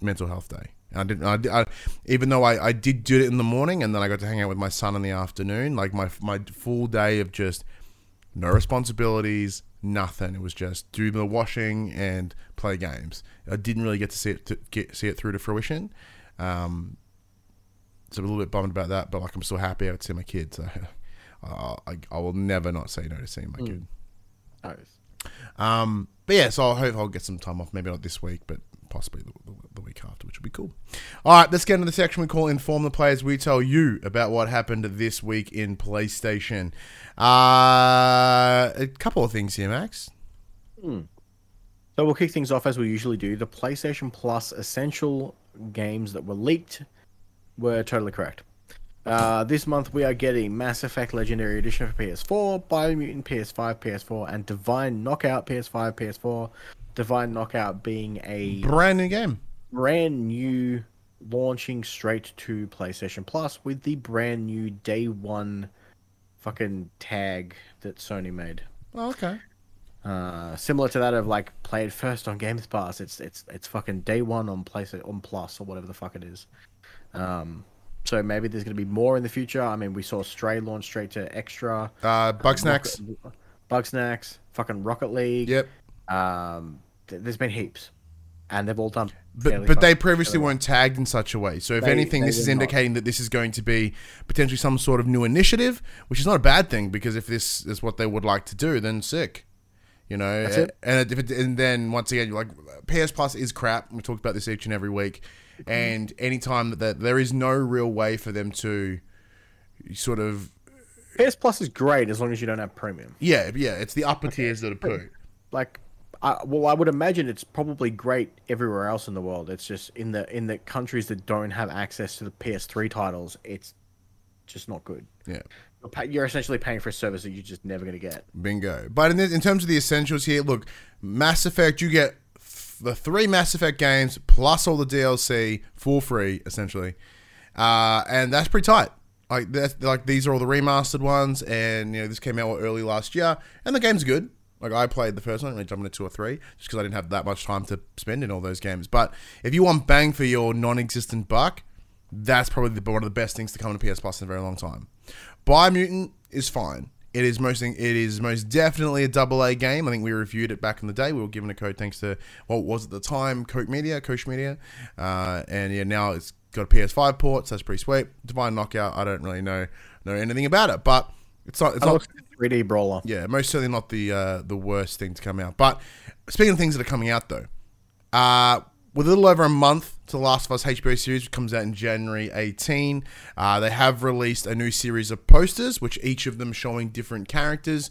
mental health day. And I even though I did do it in the morning and then I got to hang out with my son in the afternoon, like my full day of just... no responsibilities, nothing. It was just do the washing and play games. I didn't really get to see it through to fruition. So I'm a little bit bummed about that, but like I'm still happy I got to see my kid. So I will never not say no to seeing my kid. Nice. But yeah, so I hope I'll get some time off. Maybe not this week, but possibly the week after, which will be cool. All right, let's get into the section we call Inform the Players. We tell you about what happened this week in PlayStation. A couple of things here, Max. So we'll kick things off as we usually do. The PlayStation Plus Essential games that were leaked were totally correct. This month we are getting Mass Effect Legendary Edition for PS4, Biomutant PS5, PS4, and Divine Knockout PS5, PS4. Divine Knockout being a brand new launching straight to PlayStation Plus with the brand new day one fucking tag that Sony made. Oh, okay. Similar to that of like play it first on Games Pass. It's fucking day one on PlayStation on Plus or whatever the fuck it is. So maybe there's gonna be more in the future. I mean, we saw Stray launch straight to Extra. Bugsnax. Bugsnax. Fucking Rocket League. Yep. There's been heaps, and they've all done. But they previously weren't tagged in such a way. So if anything, this is indicating that this is going to be potentially some sort of new initiative, which is not a bad thing because if this is what they would like to do, then sick. You know, and then once again, you're like, PS Plus is crap. We talked about this each and every week. And anytime that there is no real way for them to sort of... PS Plus is great as long as you don't have premium. Yeah, yeah. It's the upper tiers that are poo. Like, I would imagine it's probably great everywhere else in the world. It's just in the countries that don't have access to the PS3 titles, it's just not good. Yeah. You're essentially paying for a service that you're just never going to get. Bingo. But in terms of the essentials here, look, Mass Effect, you get the 3 Mass Effect games plus all the DLC for free, essentially. And that's pretty tight. Like, these are all the remastered ones, and you know this came out early last year, and the game's good. Like, I played the first one, I jumped into 2 or 3, just because I didn't have that much time to spend in all those games. But if you want bang for your non-existent buck, that's probably one of the best things to come to PS Plus in a very long time. Biomutant is fine. It is most definitely a AA game. I think we reviewed it back in the day. We were given a code thanks to what was at the time Koch Media. And yeah, now it's got a PS5 port, so that's pretty sweet. Divine Knockout, I don't really know anything about it, but it's not 3D brawler. Yeah, most certainly not the worst thing to come out. But speaking of things that are coming out though, with a little over a month to The Last of Us HBO series, which comes out in January 18, they have released a new series of posters, which each of them showing different characters.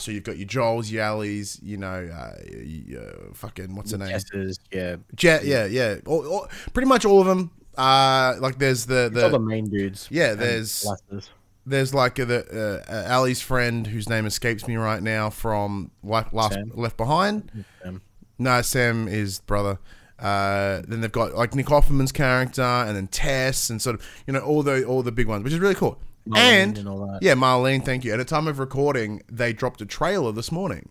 So you've got your Joels, your Allies, you know, fucking, what's her name? Jess's, yeah. Yeah. All, pretty much all of them. Like there's all the main dudes. Yeah, there's like Allie's friend, whose name escapes me right now, from Left Behind. Sam. No, Sam is brother. Then they've got like Nick Offerman's character, and then Tess, and sort of all the big ones, which is really cool. Marlene and all that. Yeah, Marlene, thank you. At the time of recording, they dropped a trailer this morning.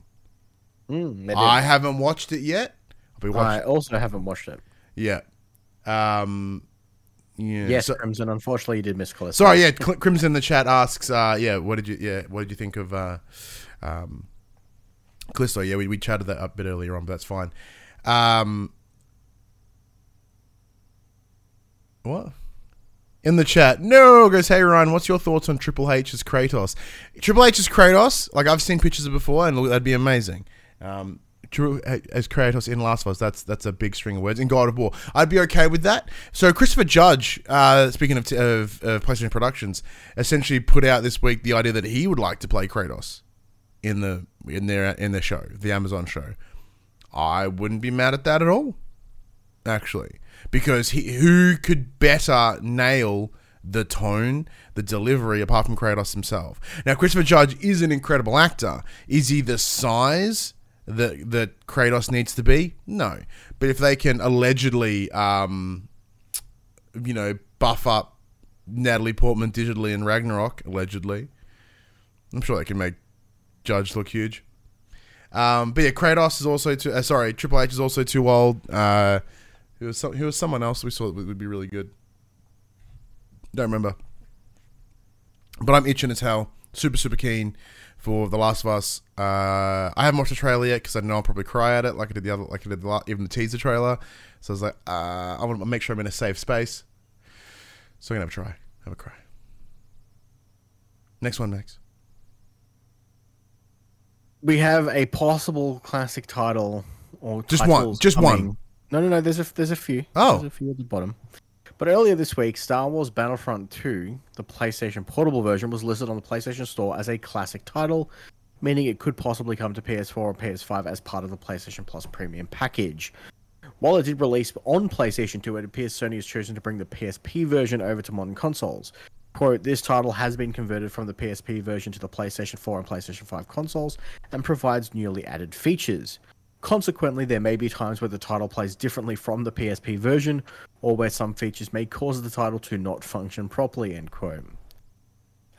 I haven't watched it yet. I also haven't watched it. Yeah. Yeah. Yes, so, Crimson. Unfortunately, you did miss Callisto. Sorry, yeah. Crimson in the chat asks, what did you think of Callisto? Yeah, we chatted that up a bit earlier on, but that's fine. What? In the chat, no, goes, hey Ryan, what's your thoughts on Triple H as Kratos? Triple H as Kratos, like I've seen pictures of before, and look, that'd be amazing. As Kratos in Last of Us, that's a big string of words. In God of War, I'd be okay with that. So Christopher Judge, speaking of PlayStation Productions, essentially put out this week the idea that he would like to play Kratos in their show, the Amazon show. I wouldn't be mad at that at all, actually. Because who could better nail the tone, the delivery, apart from Kratos himself? Now, Christopher Judge is an incredible actor. Is he the size that Kratos needs to be? No. But if they can allegedly, buff up Natalie Portman digitally in Ragnarok, allegedly, I'm sure they can make Judge look huge. But yeah, Kratos is also too... sorry, Triple H is also too old. Who was someone else we saw that would be really good? Don't remember. But I'm itching as hell. Super, super keen for The Last of Us. I haven't watched the trailer yet because I know I'll probably cry at it like I did even the teaser trailer. So I was like, I want to make sure I'm in a safe space. So I'm going to have a cry. Next one, Max. We have a possible classic title or just one. Just coming. One. No. There's a few. Oh, there's a few at the bottom. But earlier this week, Star Wars Battlefront 2, the PlayStation Portable version, was listed on the PlayStation Store as a classic title, meaning it could possibly come to PS4 or PS5 as part of the PlayStation Plus Premium package. While it did release on PlayStation 2, it appears Sony has chosen to bring the PSP version over to modern consoles. Quote, this title has been converted from the PSP version to the PlayStation 4 and PlayStation 5 consoles and provides newly added features. Consequently, there may be times where the title plays differently from the PSP version, or where some features may cause the title to not function properly, end quote.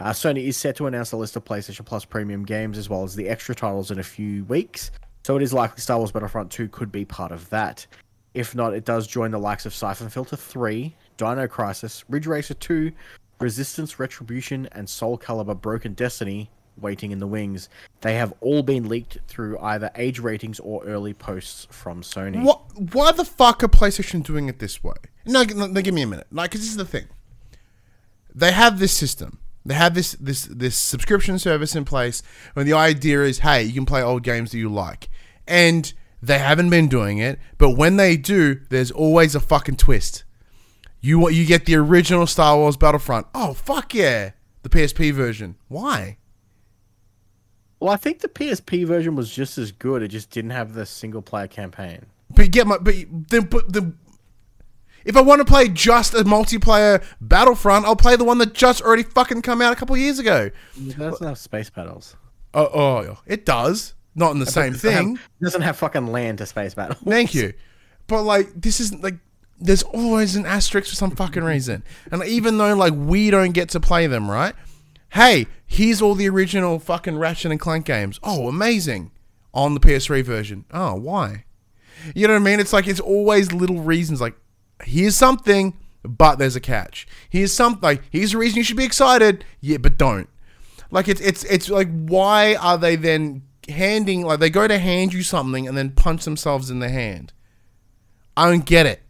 Sony is set to announce a list of PlayStation Plus premium games as well as the extra titles in a few weeks, so it is likely Star Wars Battlefront 2 could be part of that. If not, it does join the likes of Siphon Filter 3, Dino Crisis, Ridge Racer 2, Resistance Retribution, and Soul Calibur Broken Destiny waiting in the wings. They have all been leaked through either age ratings or early posts from Sony. What? Why the fuck are PlayStation doing it this way? No, give me a minute. Like, because this is the thing. They have this system. They have this subscription service in place when the idea is, hey, you can play old games that you like. And they haven't been doing it, but when they do, there's always a fucking twist. You get the original Star Wars Battlefront. Oh, fuck yeah. The PSP version. Why? Well, I think the PSP version was just as good. It just didn't have the single-player campaign. But if I want to play just a multiplayer Battlefront, I'll play the one that just already fucking come out a couple of years ago. It doesn't have space battles. Oh, it does. Not in the same thing. It doesn't have fucking land to space battles. Thank you. But, like, this isn't, like, there's always an asterisk for some fucking reason. And even though, like, we don't get to play them, right? Hey, here's all the original fucking Ratchet & Clank games. Oh, amazing. On the PS3 version. Oh, why? You know what I mean? It's like, it's always little reasons, like, here's something, but there's a catch. Here's something, like, here's a reason you should be excited, yeah, but don't. Like, it's like, why are they then handing, like, they go to hand you something and then punch themselves in the hand? I don't get it.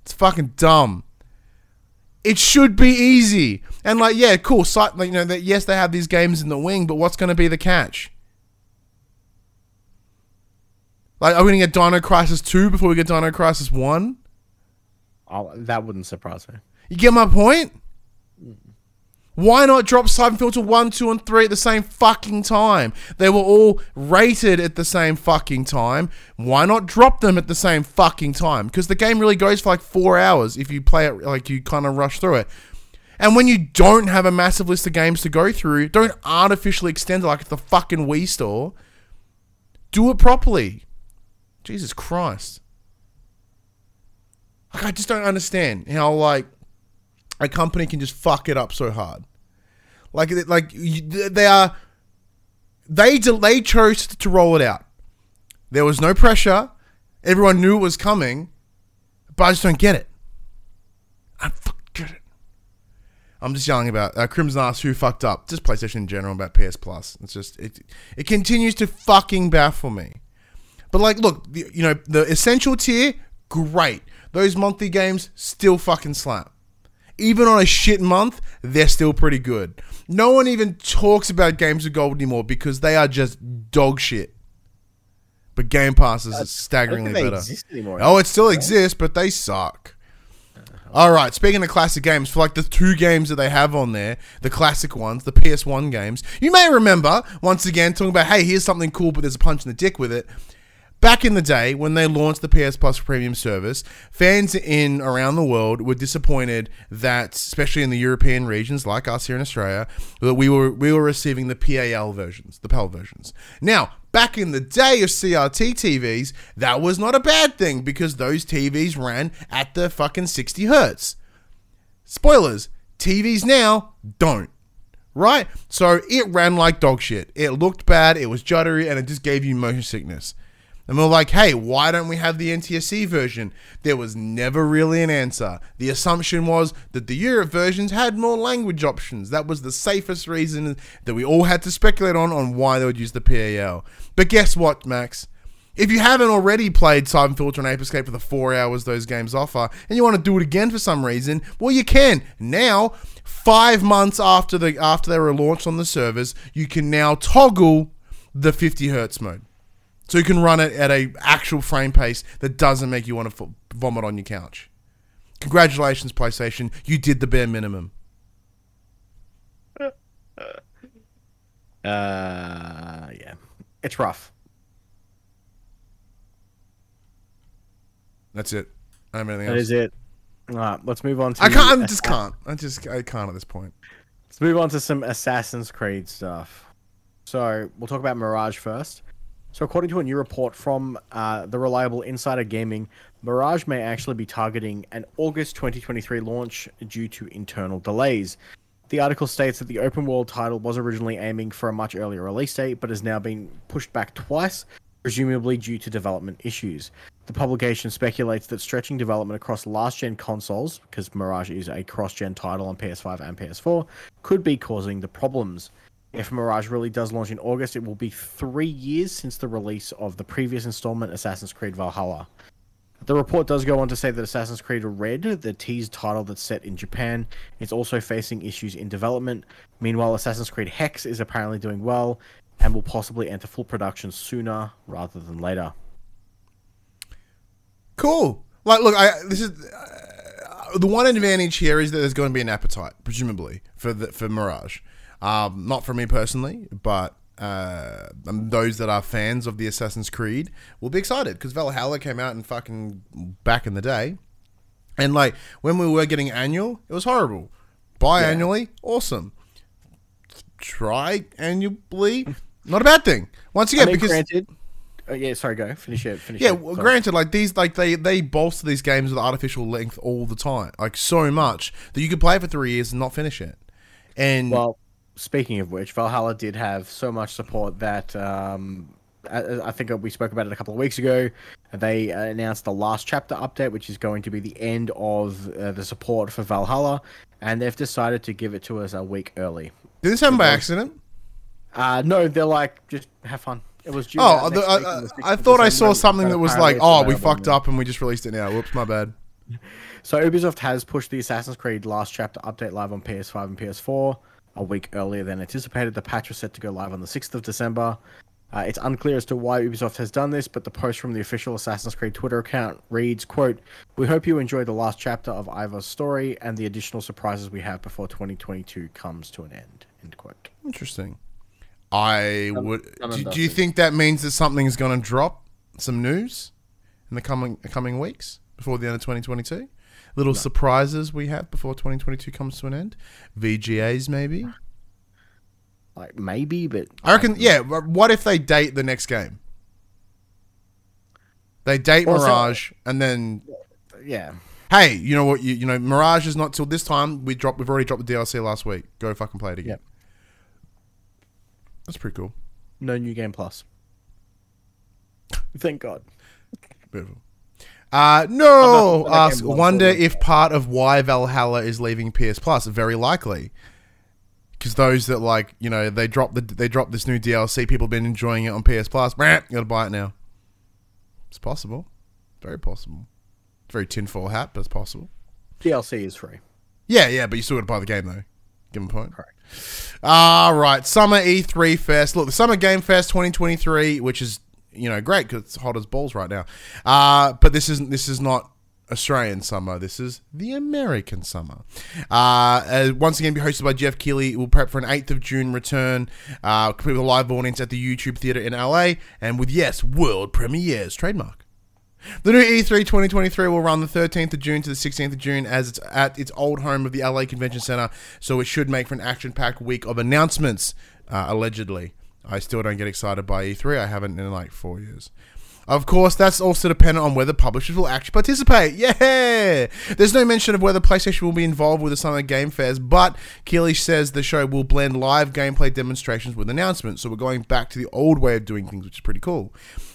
It's fucking dumb. It should be easy. And, like, yeah, cool. So, like, you know, that yes, they have these games in the wing, but what's going to be the catch? Like, are we going to get Dino Crisis 2 before we get Dino Crisis 1? Oh, that wouldn't surprise me. You get my point? Why not drop Siphon Filter 1, 2, and 3 at the same fucking time? They were all rated at the same fucking time. Why not drop them at the same fucking time? Because the game really goes for like 4 hours if you play it, like you kind of rush through it. And when you don't have a massive list of games to go through, don't artificially extend it like at the fucking Wii store. Do it properly. Jesus Christ. Like, I just don't understand how, like, a company can just fuck it up so hard. They chose to roll it out. There was no pressure. Everyone knew it was coming, but I just don't get it. I don't fucking get it. I'm just yelling about Crimson asks who fucked up. Just PlayStation in general, about PS Plus. It's just, it continues to fucking baffle me. But, like, look, you know, the essential tier, great. Those monthly games still fucking slap. Even on a shit month, they're still pretty good. No one even talks about Games of Gold anymore because they are just dog shit. But Game Pass is staggeringly better. Oh, it still exists, but they suck. Alright, speaking of classic games, for like the two games that they have on there, the classic ones, the PS1 games, you may remember, once again, talking about, hey, here's something cool, but there's a punch in the dick with it. Back in the day, when they launched the PS Plus Premium service, fans in around the world were disappointed that, especially in the European regions like us here in Australia, that we were receiving the PAL versions, the PAL versions. Now, back in the day of CRT TVs, that was not a bad thing because those TVs ran at the fucking 60 hertz. Spoilers, TVs now don't. Right? So it ran like dog shit. It looked bad, it was juddery, and it just gave you motion sickness. And we're like, hey, why don't we have the NTSC version? There was never really an answer. The assumption was that the Europe versions had more language options. That was the safest reason that we all had to speculate on why they would use the PAL. But guess what, Max? If you haven't already played Siphon Filter and Ape Escape for the 4 hours those games offer, and you want to do it again for some reason, well, you can. Now, 5 months after they were launched on the servers, you can now toggle the 50 hertz mode. So you can run it at a actual frame pace that doesn't make you want to vomit on your couch. Congratulations, PlayStation. You did the bare minimum. Yeah. It's rough. That's it. I don't have anything else. That is it. All right, let's move on to... I can't at this point. Let's move on to some Assassin's Creed stuff. So, we'll talk about Mirage first. So according to a new report from the reliable Insider Gaming, Mirage may actually be targeting an August 2023 launch due to internal delays. The article states that the open world title was originally aiming for a much earlier release date, but has now been pushed back twice, presumably due to development issues. The publication speculates that stretching development across last-gen consoles, because Mirage is a cross-gen title on PS5 and PS4, could be causing the problems. If Mirage really does launch in August, it will be 3 years since the release of the previous installment, Assassin's Creed Valhalla. The report does go on to say that Assassin's Creed Red, the teased title that's set in Japan, is also facing issues in development. Meanwhile, Assassin's Creed Hex is apparently doing well and will possibly enter full production sooner rather than later. Cool. Like, look, this is the one advantage here is that there's going to be an appetite, presumably, for Mirage. Not for me personally, but those that are fans of the Assassin's Creed will be excited, because Valhalla came out in fucking back in the day, and like when we were getting annual, it was horrible. Biannually, yeah. Awesome. Try annually, not a bad thing. Once again, I mean, because granted, yeah, sorry, go finish it. Finish yeah, well, granted, like these, like they bolster these games with artificial length all the time, like so much that you could play for 3 years and not finish it, and well. Speaking of which, Valhalla did have so much support that I think we spoke about it a couple of weeks ago. They announced the last chapter update, which is going to be the end of the support for Valhalla, and they've decided to give it to us a week early. Did this happen by accident? No, they're like, just have fun. It was due I thought I saw something that was like, oh, we fucked up and we just released it now. Whoops, my bad. So Ubisoft has pushed the Assassin's Creed last chapter update live on PS5 and PS4. A week earlier than anticipated. The patch was set to go live on the 6th of December. It's unclear as to why Ubisoft has done this, but the post from the official Assassin's Creed Twitter account reads, quote, "We hope you enjoy the last chapter of Ivor's story and the additional surprises we have before 2022 comes to an end," end quote. Interesting. Do you think that means that something's going to drop, some news, in the coming weeks before the end of 2022? Little surprises we have before 2022 comes to an end. VGAs maybe. Like maybe, but I reckon what if they date the next game? They date Mirage and then hey, you know what, you know Mirage is not till this time. We've already dropped the DLC last week. Go fucking play it again. Yep. That's pretty cool. No new game plus. Thank God. Beautiful. No, ask, wonder if part of why Valhalla is leaving PS Plus. Very likely. Because those that like, you know, they drop this new DLC, people have been enjoying it on PS Plus. Brah, you gotta buy it now. It's possible. Very possible. It's very tinfoil hat, but it's possible. DLC is free. Yeah, but you still gotta buy the game though. Give them a point. Correct. Alright, Summer E3 Fest. Look, the Summer Game Fest 2023, which is great because it's hot as balls right now. But this is not Australian summer. This is the American summer. Once again, be hosted by Jeff Keighley. We'll prep for an 8th of June return, complete with a live audience at the YouTube Theatre in LA, and with world premieres, trademark. The new E3 2023 will run the 13th of June to the 16th of June as it's at its old home of the LA Convention Center, so it should make for an action-packed week of announcements, allegedly. I still don't get excited by E3. I haven't in like 4 years. Of course, that's also dependent on whether publishers will actually participate. Yeah! There's no mention of whether PlayStation will be involved with the Summer Game Fest, but Keighley says the show will blend live gameplay demonstrations with announcements, so we're going back to the old way of doing things, which is pretty cool.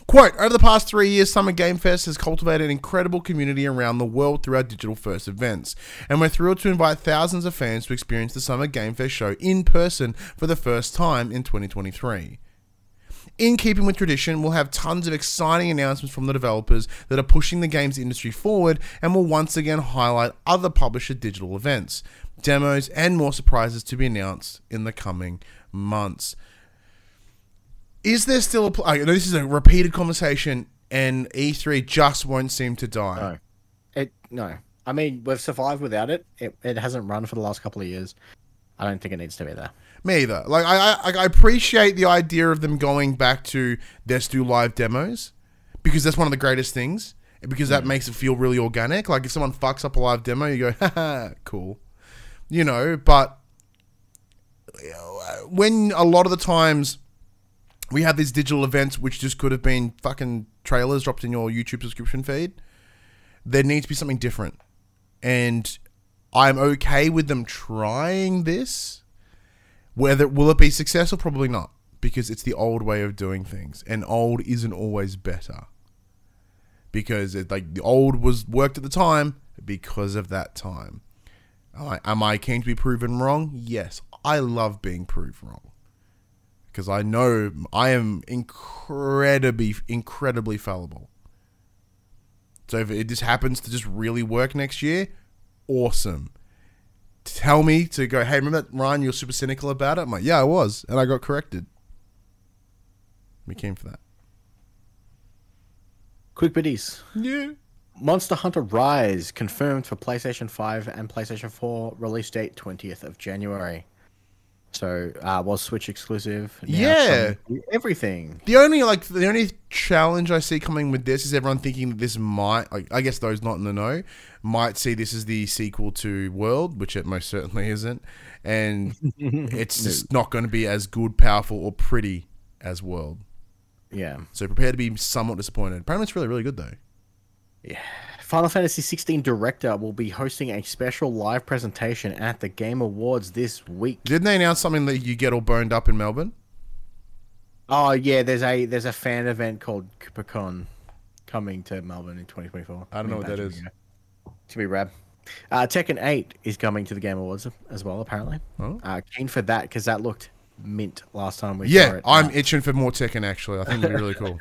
Quote, "Over the past 3 years, Summer Game Fest has cultivated an incredible community around the world through our digital-first events, and we're thrilled to invite thousands of fans to experience the Summer Game Fest show in person for the first time in 2023. In keeping with tradition, we'll have tons of exciting announcements from the developers that are pushing the games industry forward and will once again highlight other publisher digital events, demos, and more surprises to be announced in the coming months." Is there still this is a repeated conversation, and E3 just won't seem to die. No. I mean, we've survived without it. It hasn't run for the last couple of years. I don't think it needs to be there. Me either. Like, I appreciate the idea of them going back to let's do live demos, because that's one of the greatest things, because that makes it feel really organic. Like, if someone fucks up a live demo, you go, haha, cool. But when a lot of the times we have these digital events which just could have been fucking trailers dropped in your YouTube subscription feed. There needs to be something different. And I'm okay with them trying this. Whether will it be successful? Probably not, because it's the old way of doing things, and old isn't always better. Because it, like, the old was worked at the time because of that time. Am I keen to be proven wrong? Yes, I love being proved wrong, because I know I am incredibly fallible. So if it just happens to just really work next year, awesome. Tell me to go, hey, remember that, Ryan, you were super cynical about it? I'm like, yeah, I was, and I got corrected. We came for that. Quick biddies. Yeah. Monster Hunter Rise confirmed for PlayStation 5 and PlayStation 4, release date 20th of January. So, was Switch exclusive. Now yeah. Everything. The only challenge I see coming with this is everyone thinking that this might, like, I guess those not in the know, might see this as the sequel to World, which it most certainly isn't. And it's just not going to be as good, powerful, or pretty as World. Yeah. So prepare to be somewhat disappointed. Apparently it's really, really good though. Yeah. Final Fantasy XVI director will be hosting a special live presentation at the Game Awards this week. Didn't they announce something that you get all boned up in Melbourne? Oh yeah, there's a fan event called CooperCon coming to Melbourne in 2024. I don't know what that is. It's gonna be rad. Tekken 8 is coming to the Game Awards as well, apparently. Oh. Keen for that, because that looked mint last time we saw it. Yeah, I'm itching for more Tekken, actually. I think it'd be really cool.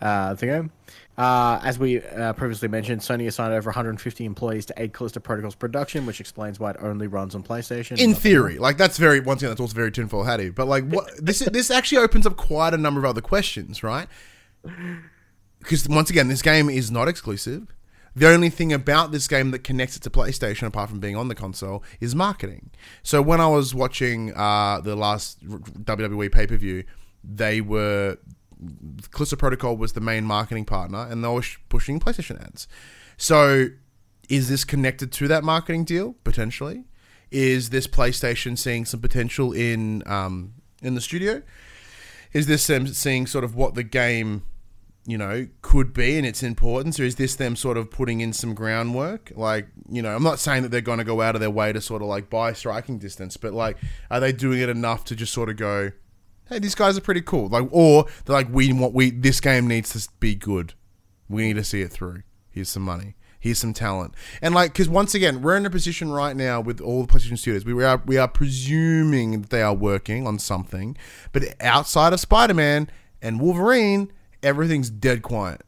As we previously mentioned, Sony assigned over 150 employees to aid Callisto Protocol's production, which explains why it only runs on PlayStation. In theory, like, that's very, once again, that's also very tinfoil hatty. But like, what this actually opens up quite a number of other questions, right? Because once again, this game is not exclusive. The only thing about this game that connects it to PlayStation, apart from being on the console, is marketing. So when I was watching the last WWE pay-per-view, Callisto Protocol was the main marketing partner, and they were pushing PlayStation ads. So is this connected to that marketing deal, potentially? Is this PlayStation seeing some potential in the studio? Is this them seeing sort of what the game... could be in its importance, or is this them sort of putting in some groundwork? Like, I'm not saying that they're going to go out of their way to sort of like buy striking distance, but like, are they doing it enough to just sort of go, hey, these guys are pretty cool? Like, or they're like, this game needs to be good. We need to see it through. Here's some money. Here's some talent. And like, because once again, we're in a position right now with all the PlayStation studios. We are presuming that they are working on something, but outside of Spider-Man and Wolverine, everything's dead quiet.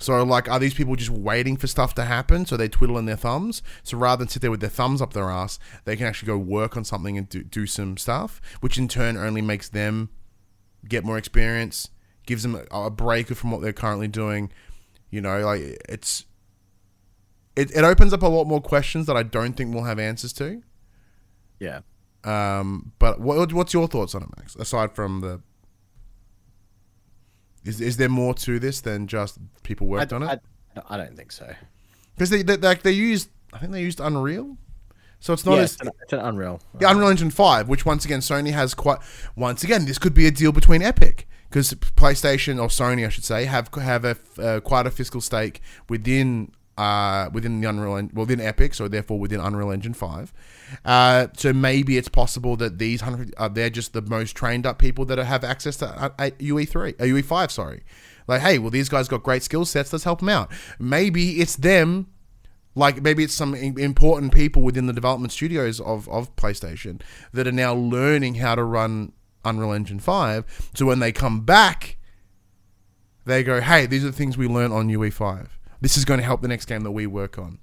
So, like, are these people just waiting for stuff to happen so they twiddle in their thumbs? So rather than sit there with their thumbs up their ass, they can actually go work on something and do some stuff, which in turn only makes them get more experience, gives them a break from what they're currently doing. It opens up a lot more questions that I don't think we'll have answers to. Yeah. But what's your thoughts on it, Max? Aside from the... Is there more to this than just people worked on it? I don't think so. Because they used Unreal, so it's not as... It's an Unreal. Yeah, Unreal Engine 5, which once again Sony has quite... Once again, this could be a deal between Epic, because PlayStation, or Sony I should say, have quite a fiscal stake within the Unreal, within Epic, so therefore within Unreal Engine 5. So maybe it's possible that these 100 they're just the most trained up people that have access to UE5, sorry. Like, hey, well, these guys got great skill sets, let's help them out. Maybe it's them, like, maybe it's some important people within the development studios of PlayStation that are now learning how to run Unreal Engine 5, so when they come back, they go, hey, these are the things we learned on UE5. This is going to help the next game that we work on.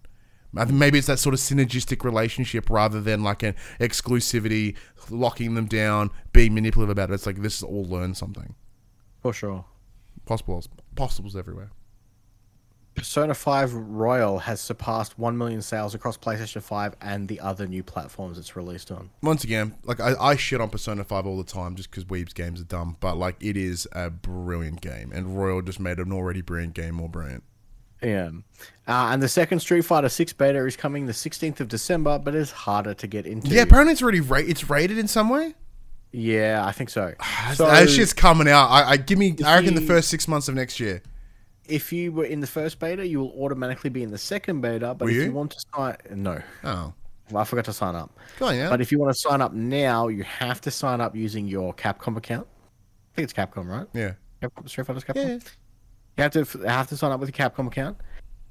I think maybe it's that sort of synergistic relationship rather than like an exclusivity, locking them down, being manipulative about it. It's like, this is all learn something. For sure. Possibles everywhere. Persona 5 Royal has surpassed 1 million sales across PlayStation 5 and the other new platforms it's released on. Once again, like, I shit on Persona 5 all the time just because Weeb's games are dumb, but like, it is a brilliant game, and Royal just made an already brilliant game more brilliant. Yeah. And the second Street Fighter 6 beta is coming the 16th of December, but it's harder to get into. Yeah, apparently it's rated in some way. Yeah, I think so. So that shit's coming out. I reckon the first 6 months of next year. If you were in the first beta, you will automatically be in the second beta. But if you want to sign, no. Oh. Well, I forgot to sign up. Oh, yeah. But if you want to sign up now, you have to sign up using your Capcom account. I think it's Capcom, right? Yeah. Capcom, Street Fighter's Capcom. Yeah. You have to sign up with your Capcom account,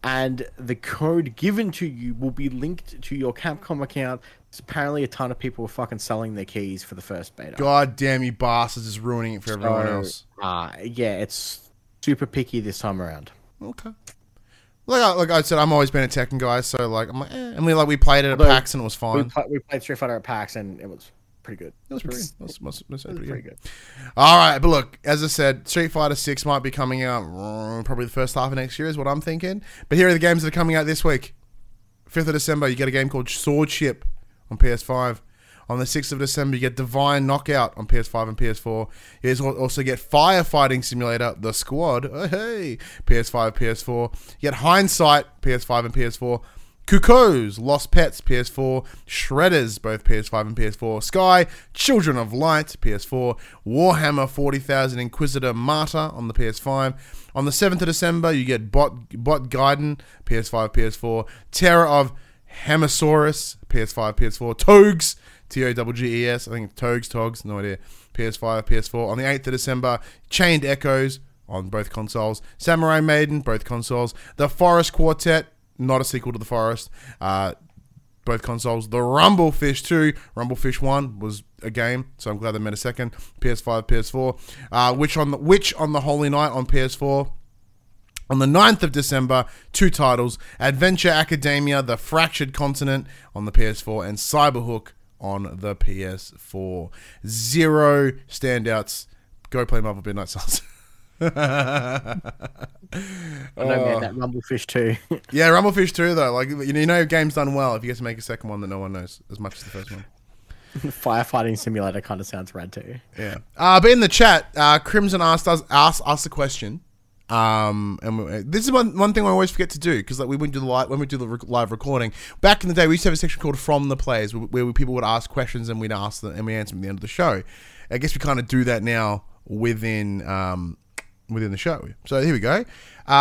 and the code given to you will be linked to your Capcom account. It's apparently a ton of people were fucking selling their keys for the first beta. God damn you bastards, is ruining it for everyone else. Yeah, it's super picky this time around. Okay. Like I said, I've always been a Tekken guy, so like I'm like, eh. And we played it at PAX and it was fine. We played Street Fighter at PAX and it was pretty good. It was pretty good. All right, but look, as I said, Street Fighter 6 might be coming out probably the first half of next year is what I'm thinking. But here are the games that are coming out this week. 5th of December, you get a game called Swordship on PS5. On the 6th of December, you get Divine Knockout on PS5 and PS4. You also get Firefighting Simulator, The Squad. Oh, hey, PS5, PS4. You get Hindsight, PS5 and PS4. Cuckoos, Lost Pets, PS4, Shredders, both PS5 and PS4, Sky, Children of Light, PS4, Warhammer 40,000 Inquisitor Martyr on the PS5. On the 7th of December, you get Bot Gaiden, PS5, PS4, Terror of Hamasaurus, PS5, PS4, Togs, T-O-G-G-E-S, I think Togs, no idea, PS5, PS4. On the 8th of December, Chained Echoes on both consoles, Samurai Maiden, both consoles, The Forest Quartet, not a sequel to The Forest, both consoles. The Rumblefish 2, Rumblefish 1 was a game, so I'm glad they made a second. PS5, PS4. Witch on the Holy Night on PS4. On the 9th of December, two titles, Adventure Academia, The Fractured Continent on the PS4, and Cyberhook on the PS4. Zero standouts. Go play Marvel's Midnight Suns. I don't get that Rumblefish 2. Yeah, Rumblefish 2 though. Like you know your game's done well if you get to make a second one that no one knows as much as the first one. Firefighting Simulator kind of sounds rad too. Yeah. But in the chat, Crimson asked us a question. And this is one thing I always forget to do because like when we do the live recording back in the day, we used to have a section called From the Players where people would ask questions and we'd ask them and we answer them at the end of the show. I guess we kind of do that now within the show. So here we go. They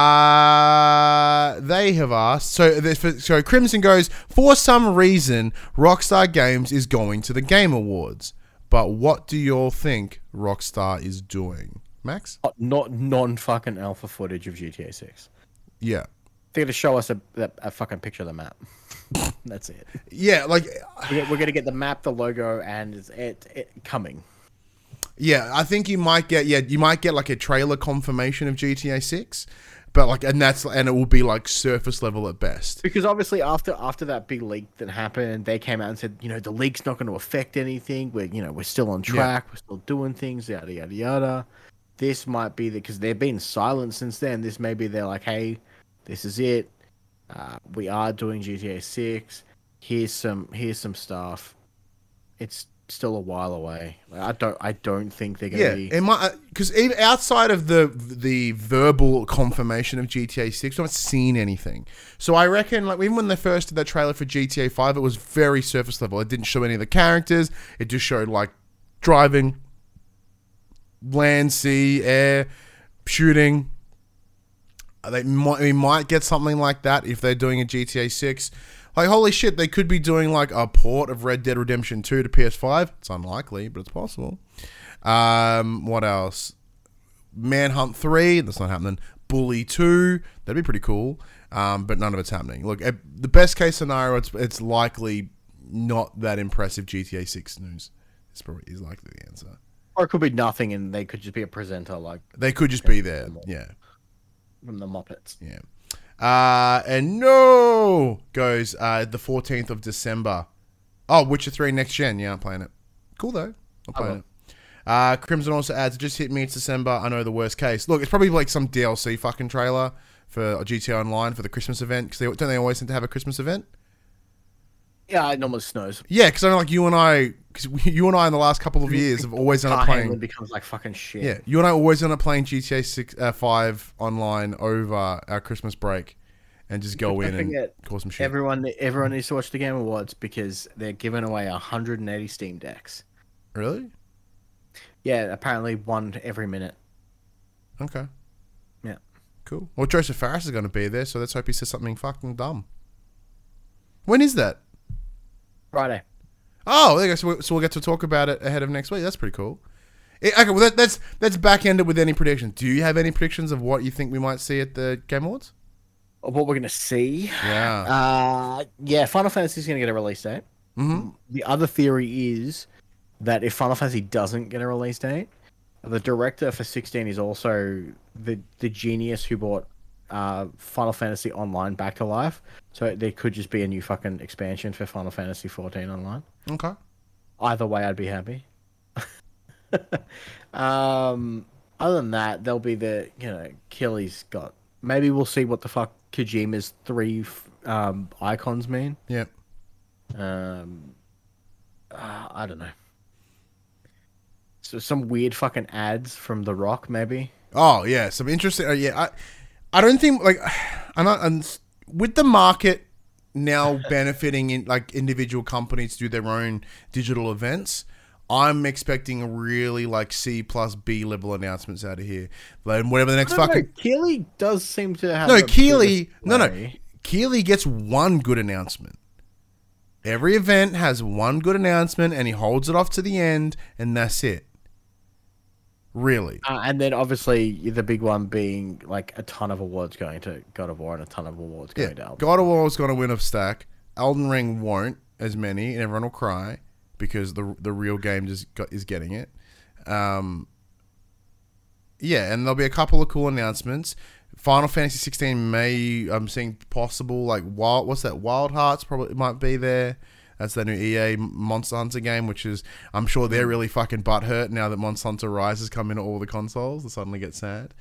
have asked. So Crimson goes, for some reason, Rockstar Games is going to the Game Awards. But what do you all think Rockstar is doing? Max? Not non-fucking alpha footage of GTA 6. Yeah. They're going to show us a fucking picture of the map. That's it. Yeah, like... We're going to get the map, the logo, and it's coming. Yeah, I think you might get like a trailer confirmation of GTA 6, but like, and it will be like surface level at best. Because obviously after that big leak that happened, they came out and said, you know, the leak's not going to affect anything. We're still on track. Yeah. We're still doing things. Yada yada yada. This might be because they've been silent since then. This may be they're like, hey, this is it. We are doing GTA 6. Here's some stuff. It's still a while away. I don't think they're gonna be. Yeah, because even outside of the verbal confirmation of GTA 6, we've not seen anything. So I reckon, like even when they first did that trailer for GTA 5, it was very surface level. It didn't show any of the characters. It just showed like driving, land, sea, air, shooting. We might get something like that if they're doing a GTA 6. Like, holy shit, they could be doing, like, a port of Red Dead Redemption 2 to PS5. It's unlikely, but it's possible. What else? Manhunt 3. That's not happening. Bully 2. That'd be pretty cool. But none of it's happening. Look, the best case scenario, it's likely not that impressive GTA 6 news. It's probably is likely the answer. Or it could be nothing, and they could just be a presenter. Like they could just be there, yeah. From the Muppets. Yeah. And no goes the 14th of December. Oh, Witcher 3 next gen. Yeah, I'm playing it. Cool though. I'm playing it. Crimson also adds, just hit me, it's December. I know the worst case. Look, it's probably like some DLC fucking trailer for GTA Online for the Christmas event. Because don't they always tend to have a Christmas event? Yeah, it normally snows. Yeah, because I mean, like you and I in the last couple of years have always ended up playing. It becomes like fucking shit. Yeah, you and I always end up playing GTA 5 online over our Christmas break, and just go in and cause some shit. Everyone needs to watch the Game Awards because they're giving away 180 Steam Decks. Really? Yeah, apparently one every minute. Okay. Yeah. Cool. Well, Joseph Faris is going to be there, so let's hope he says something fucking dumb. When is that? Friday. Oh, there you go. So we'll get to talk about it ahead of next week. That's pretty cool. Okay, well, that's back-ended with any predictions. Do you have any predictions of what you think we might see at the Game Awards? Of what we're going to see? Yeah. Yeah, Final Fantasy is going to get a release date. Mm-hmm. The other theory is that if Final Fantasy doesn't get a release date, the director for 16 is also the genius who brought Final Fantasy Online back to life. So there could just be a new fucking expansion for Final Fantasy 14 Online. Okay. Either way, I'd be happy. Other than that, there'll be the, you know, Killy's got... Maybe we'll see what the fuck Kojima's three icons mean. Yeah. I don't know. So some weird fucking ads from The Rock, maybe. Oh, yeah. Some interesting... yeah, I don't think... Like, I'm with the market now benefiting in like individual companies to do their own digital events... I'm expecting really like C+B level announcements out of here. Like whatever the next fucking Keeley does seem to have. No, Keeley. No. Keeley gets one good announcement. Every event has one good announcement, and he holds it off to the end, and that's it. Really. And then obviously the big one being like a ton of awards going to God of War and a ton of awards going to Elden Ring. God of War is going to win a stack. Elden Ring won't as many, and everyone will cry. Because the real game just is getting it. Yeah, and there'll be a couple of cool announcements. Final Fantasy 16 may... I'm seeing possible, like, wild... What's that? Wild Hearts probably might be there. That's their new EA Monster Hunter game, which is... I'm sure they're really fucking butthurt now that Monster Hunter Rise has come into all the consoles. They suddenly get sad.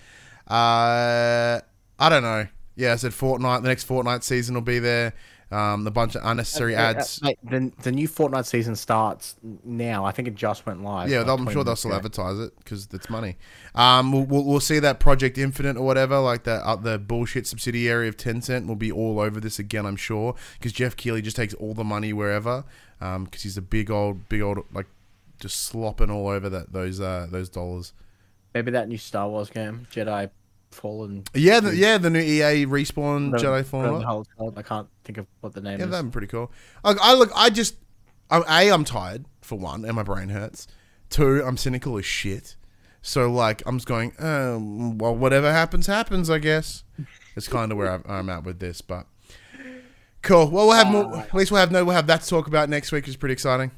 I don't know. Yeah, I said Fortnite. The next Fortnite season will be there. A bunch of unnecessary ads. The new Fortnite season starts now. I think it just went live. Yeah, like I'm sure they'll still advertise it because it's money. We'll see that Project Infinite or whatever, like the bullshit subsidiary of Tencent, will be all over this again. I'm sure because Jeff Keighley just takes all the money wherever because he's a big old like just slopping all over those dollars. Maybe that new Star Wars game, Jedi Fallen. Yeah, the new EA Respawn Jedi Fallen. I can't think of what the name is. Yeah, that'd be pretty cool. I'm tired for one, and my brain hurts. Two, I'm cynical as shit. So like, I'm just going, well, whatever happens, I guess. It's kind of where I'm at with this, but cool. Well, we'll have more. At least we'll have that to talk about next week, which is pretty exciting.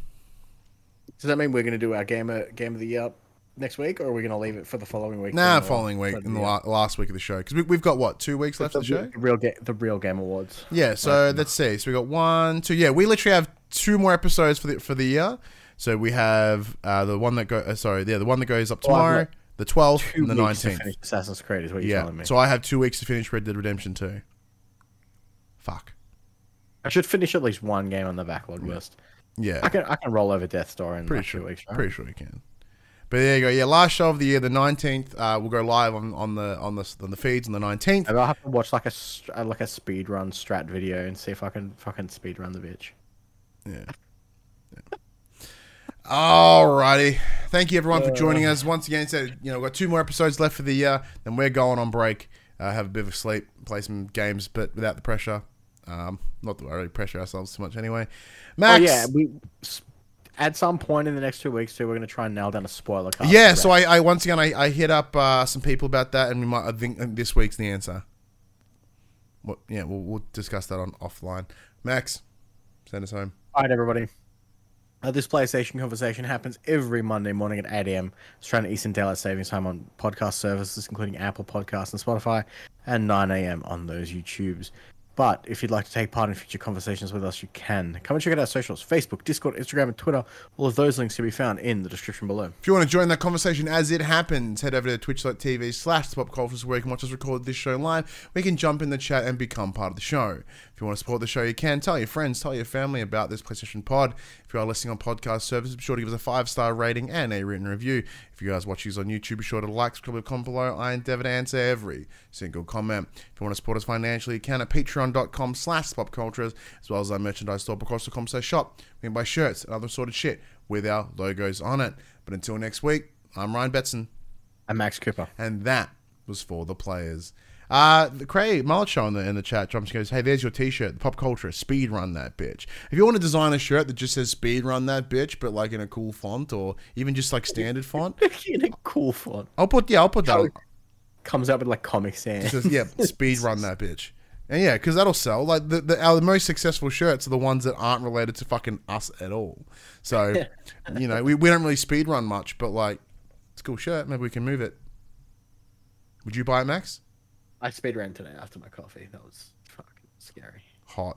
Does that mean we're going to do our game of the year next week, or are we going to leave it for the following week? Nah, following week, in the last week of the show. Because we've got, what, 2 weeks left of the show? The real Game Awards. Yeah, so let's see. So we got 1, 2... Yeah, we literally have 2 more episodes for the year. So we have the one that goes up tomorrow, the 12th, and the 19th. 2 weeks to finish Assassin's Creed is what you're telling me. So I have 2 weeks to finish Red Dead Redemption 2. Fuck. I should finish at least one game on the backlog list. Yeah. I can roll over Death Star in 2 weeks. Right? Pretty sure you can. But there you go. Yeah, last show of the year, the 19th. We'll go live on the feeds on the 19th. I'll have to watch like a speed run strat video and see if I can fucking speed run the bitch. Yeah. Alrighty. Thank you everyone for joining us once again. So we've got 2 more episodes left for the year. Then we're going on break. Have a bit of a sleep, play some games, but without the pressure. Not that we really pressure ourselves too much anyway. Max. Oh, yeah. At some point in the next 2 weeks, too, we're going to try and nail down a spoiler cast. Yeah, so I once again, I hit up some people about that, and I think this week's the answer. We'll discuss that on offline. Max, send us home. All right, everybody. This PlayStation conversation happens every Monday morning at 8 a.m. Australian Eastern Daylight Savings Time on podcast services, including Apple Podcasts and Spotify, and 9 a.m. on those YouTubes. But if you'd like to take part in future conversations with us, you can. Come and check out our socials, Facebook, Discord, Instagram, and Twitter. All of those links can be found in the description below. If you want to join that conversation as it happens, head over to twitch.tv/thepopculturist where you can watch us record this show live. We can jump in the chat and become part of the show. If you want to support the show, you can. Tell your friends, tell your family about this PlayStation pod. If you are listening on podcast services, be sure to give us a 5-star rating and a written review. If you guys watch these on YouTube, be sure to like, subscribe, and comment below. I endeavor to answer every single comment. If you want to support us financially, you can at patreon.com/popculturist, as well as our merchandise store, popculturist.com/shop. You can buy shirts and other assorted shit with our logos on it. But until next week, I'm Ryan Betson. I'm Max Cooper. And that was For The Players. Craig Mullet Show in the chat jumps and goes, hey, there's your t-shirt, The Pop Culturist, speed run that bitch. If you want to design a shirt that just says speed run that bitch, but like in a cool font or even just like standard font. In a cool font. I'll put that. Comes up with like Comic Sans. Says, yeah, speed run that bitch. And yeah, because that'll sell. Like our most successful shirts are the ones that aren't related to fucking us at all. So, you know, we don't really speed run much, but like, it's a cool shirt. Maybe we can move it. Would you buy it, Max? I speed ran today after my coffee. That was fucking scary. Hot.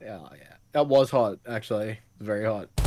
Yeah, yeah. That was hot, actually. Very hot.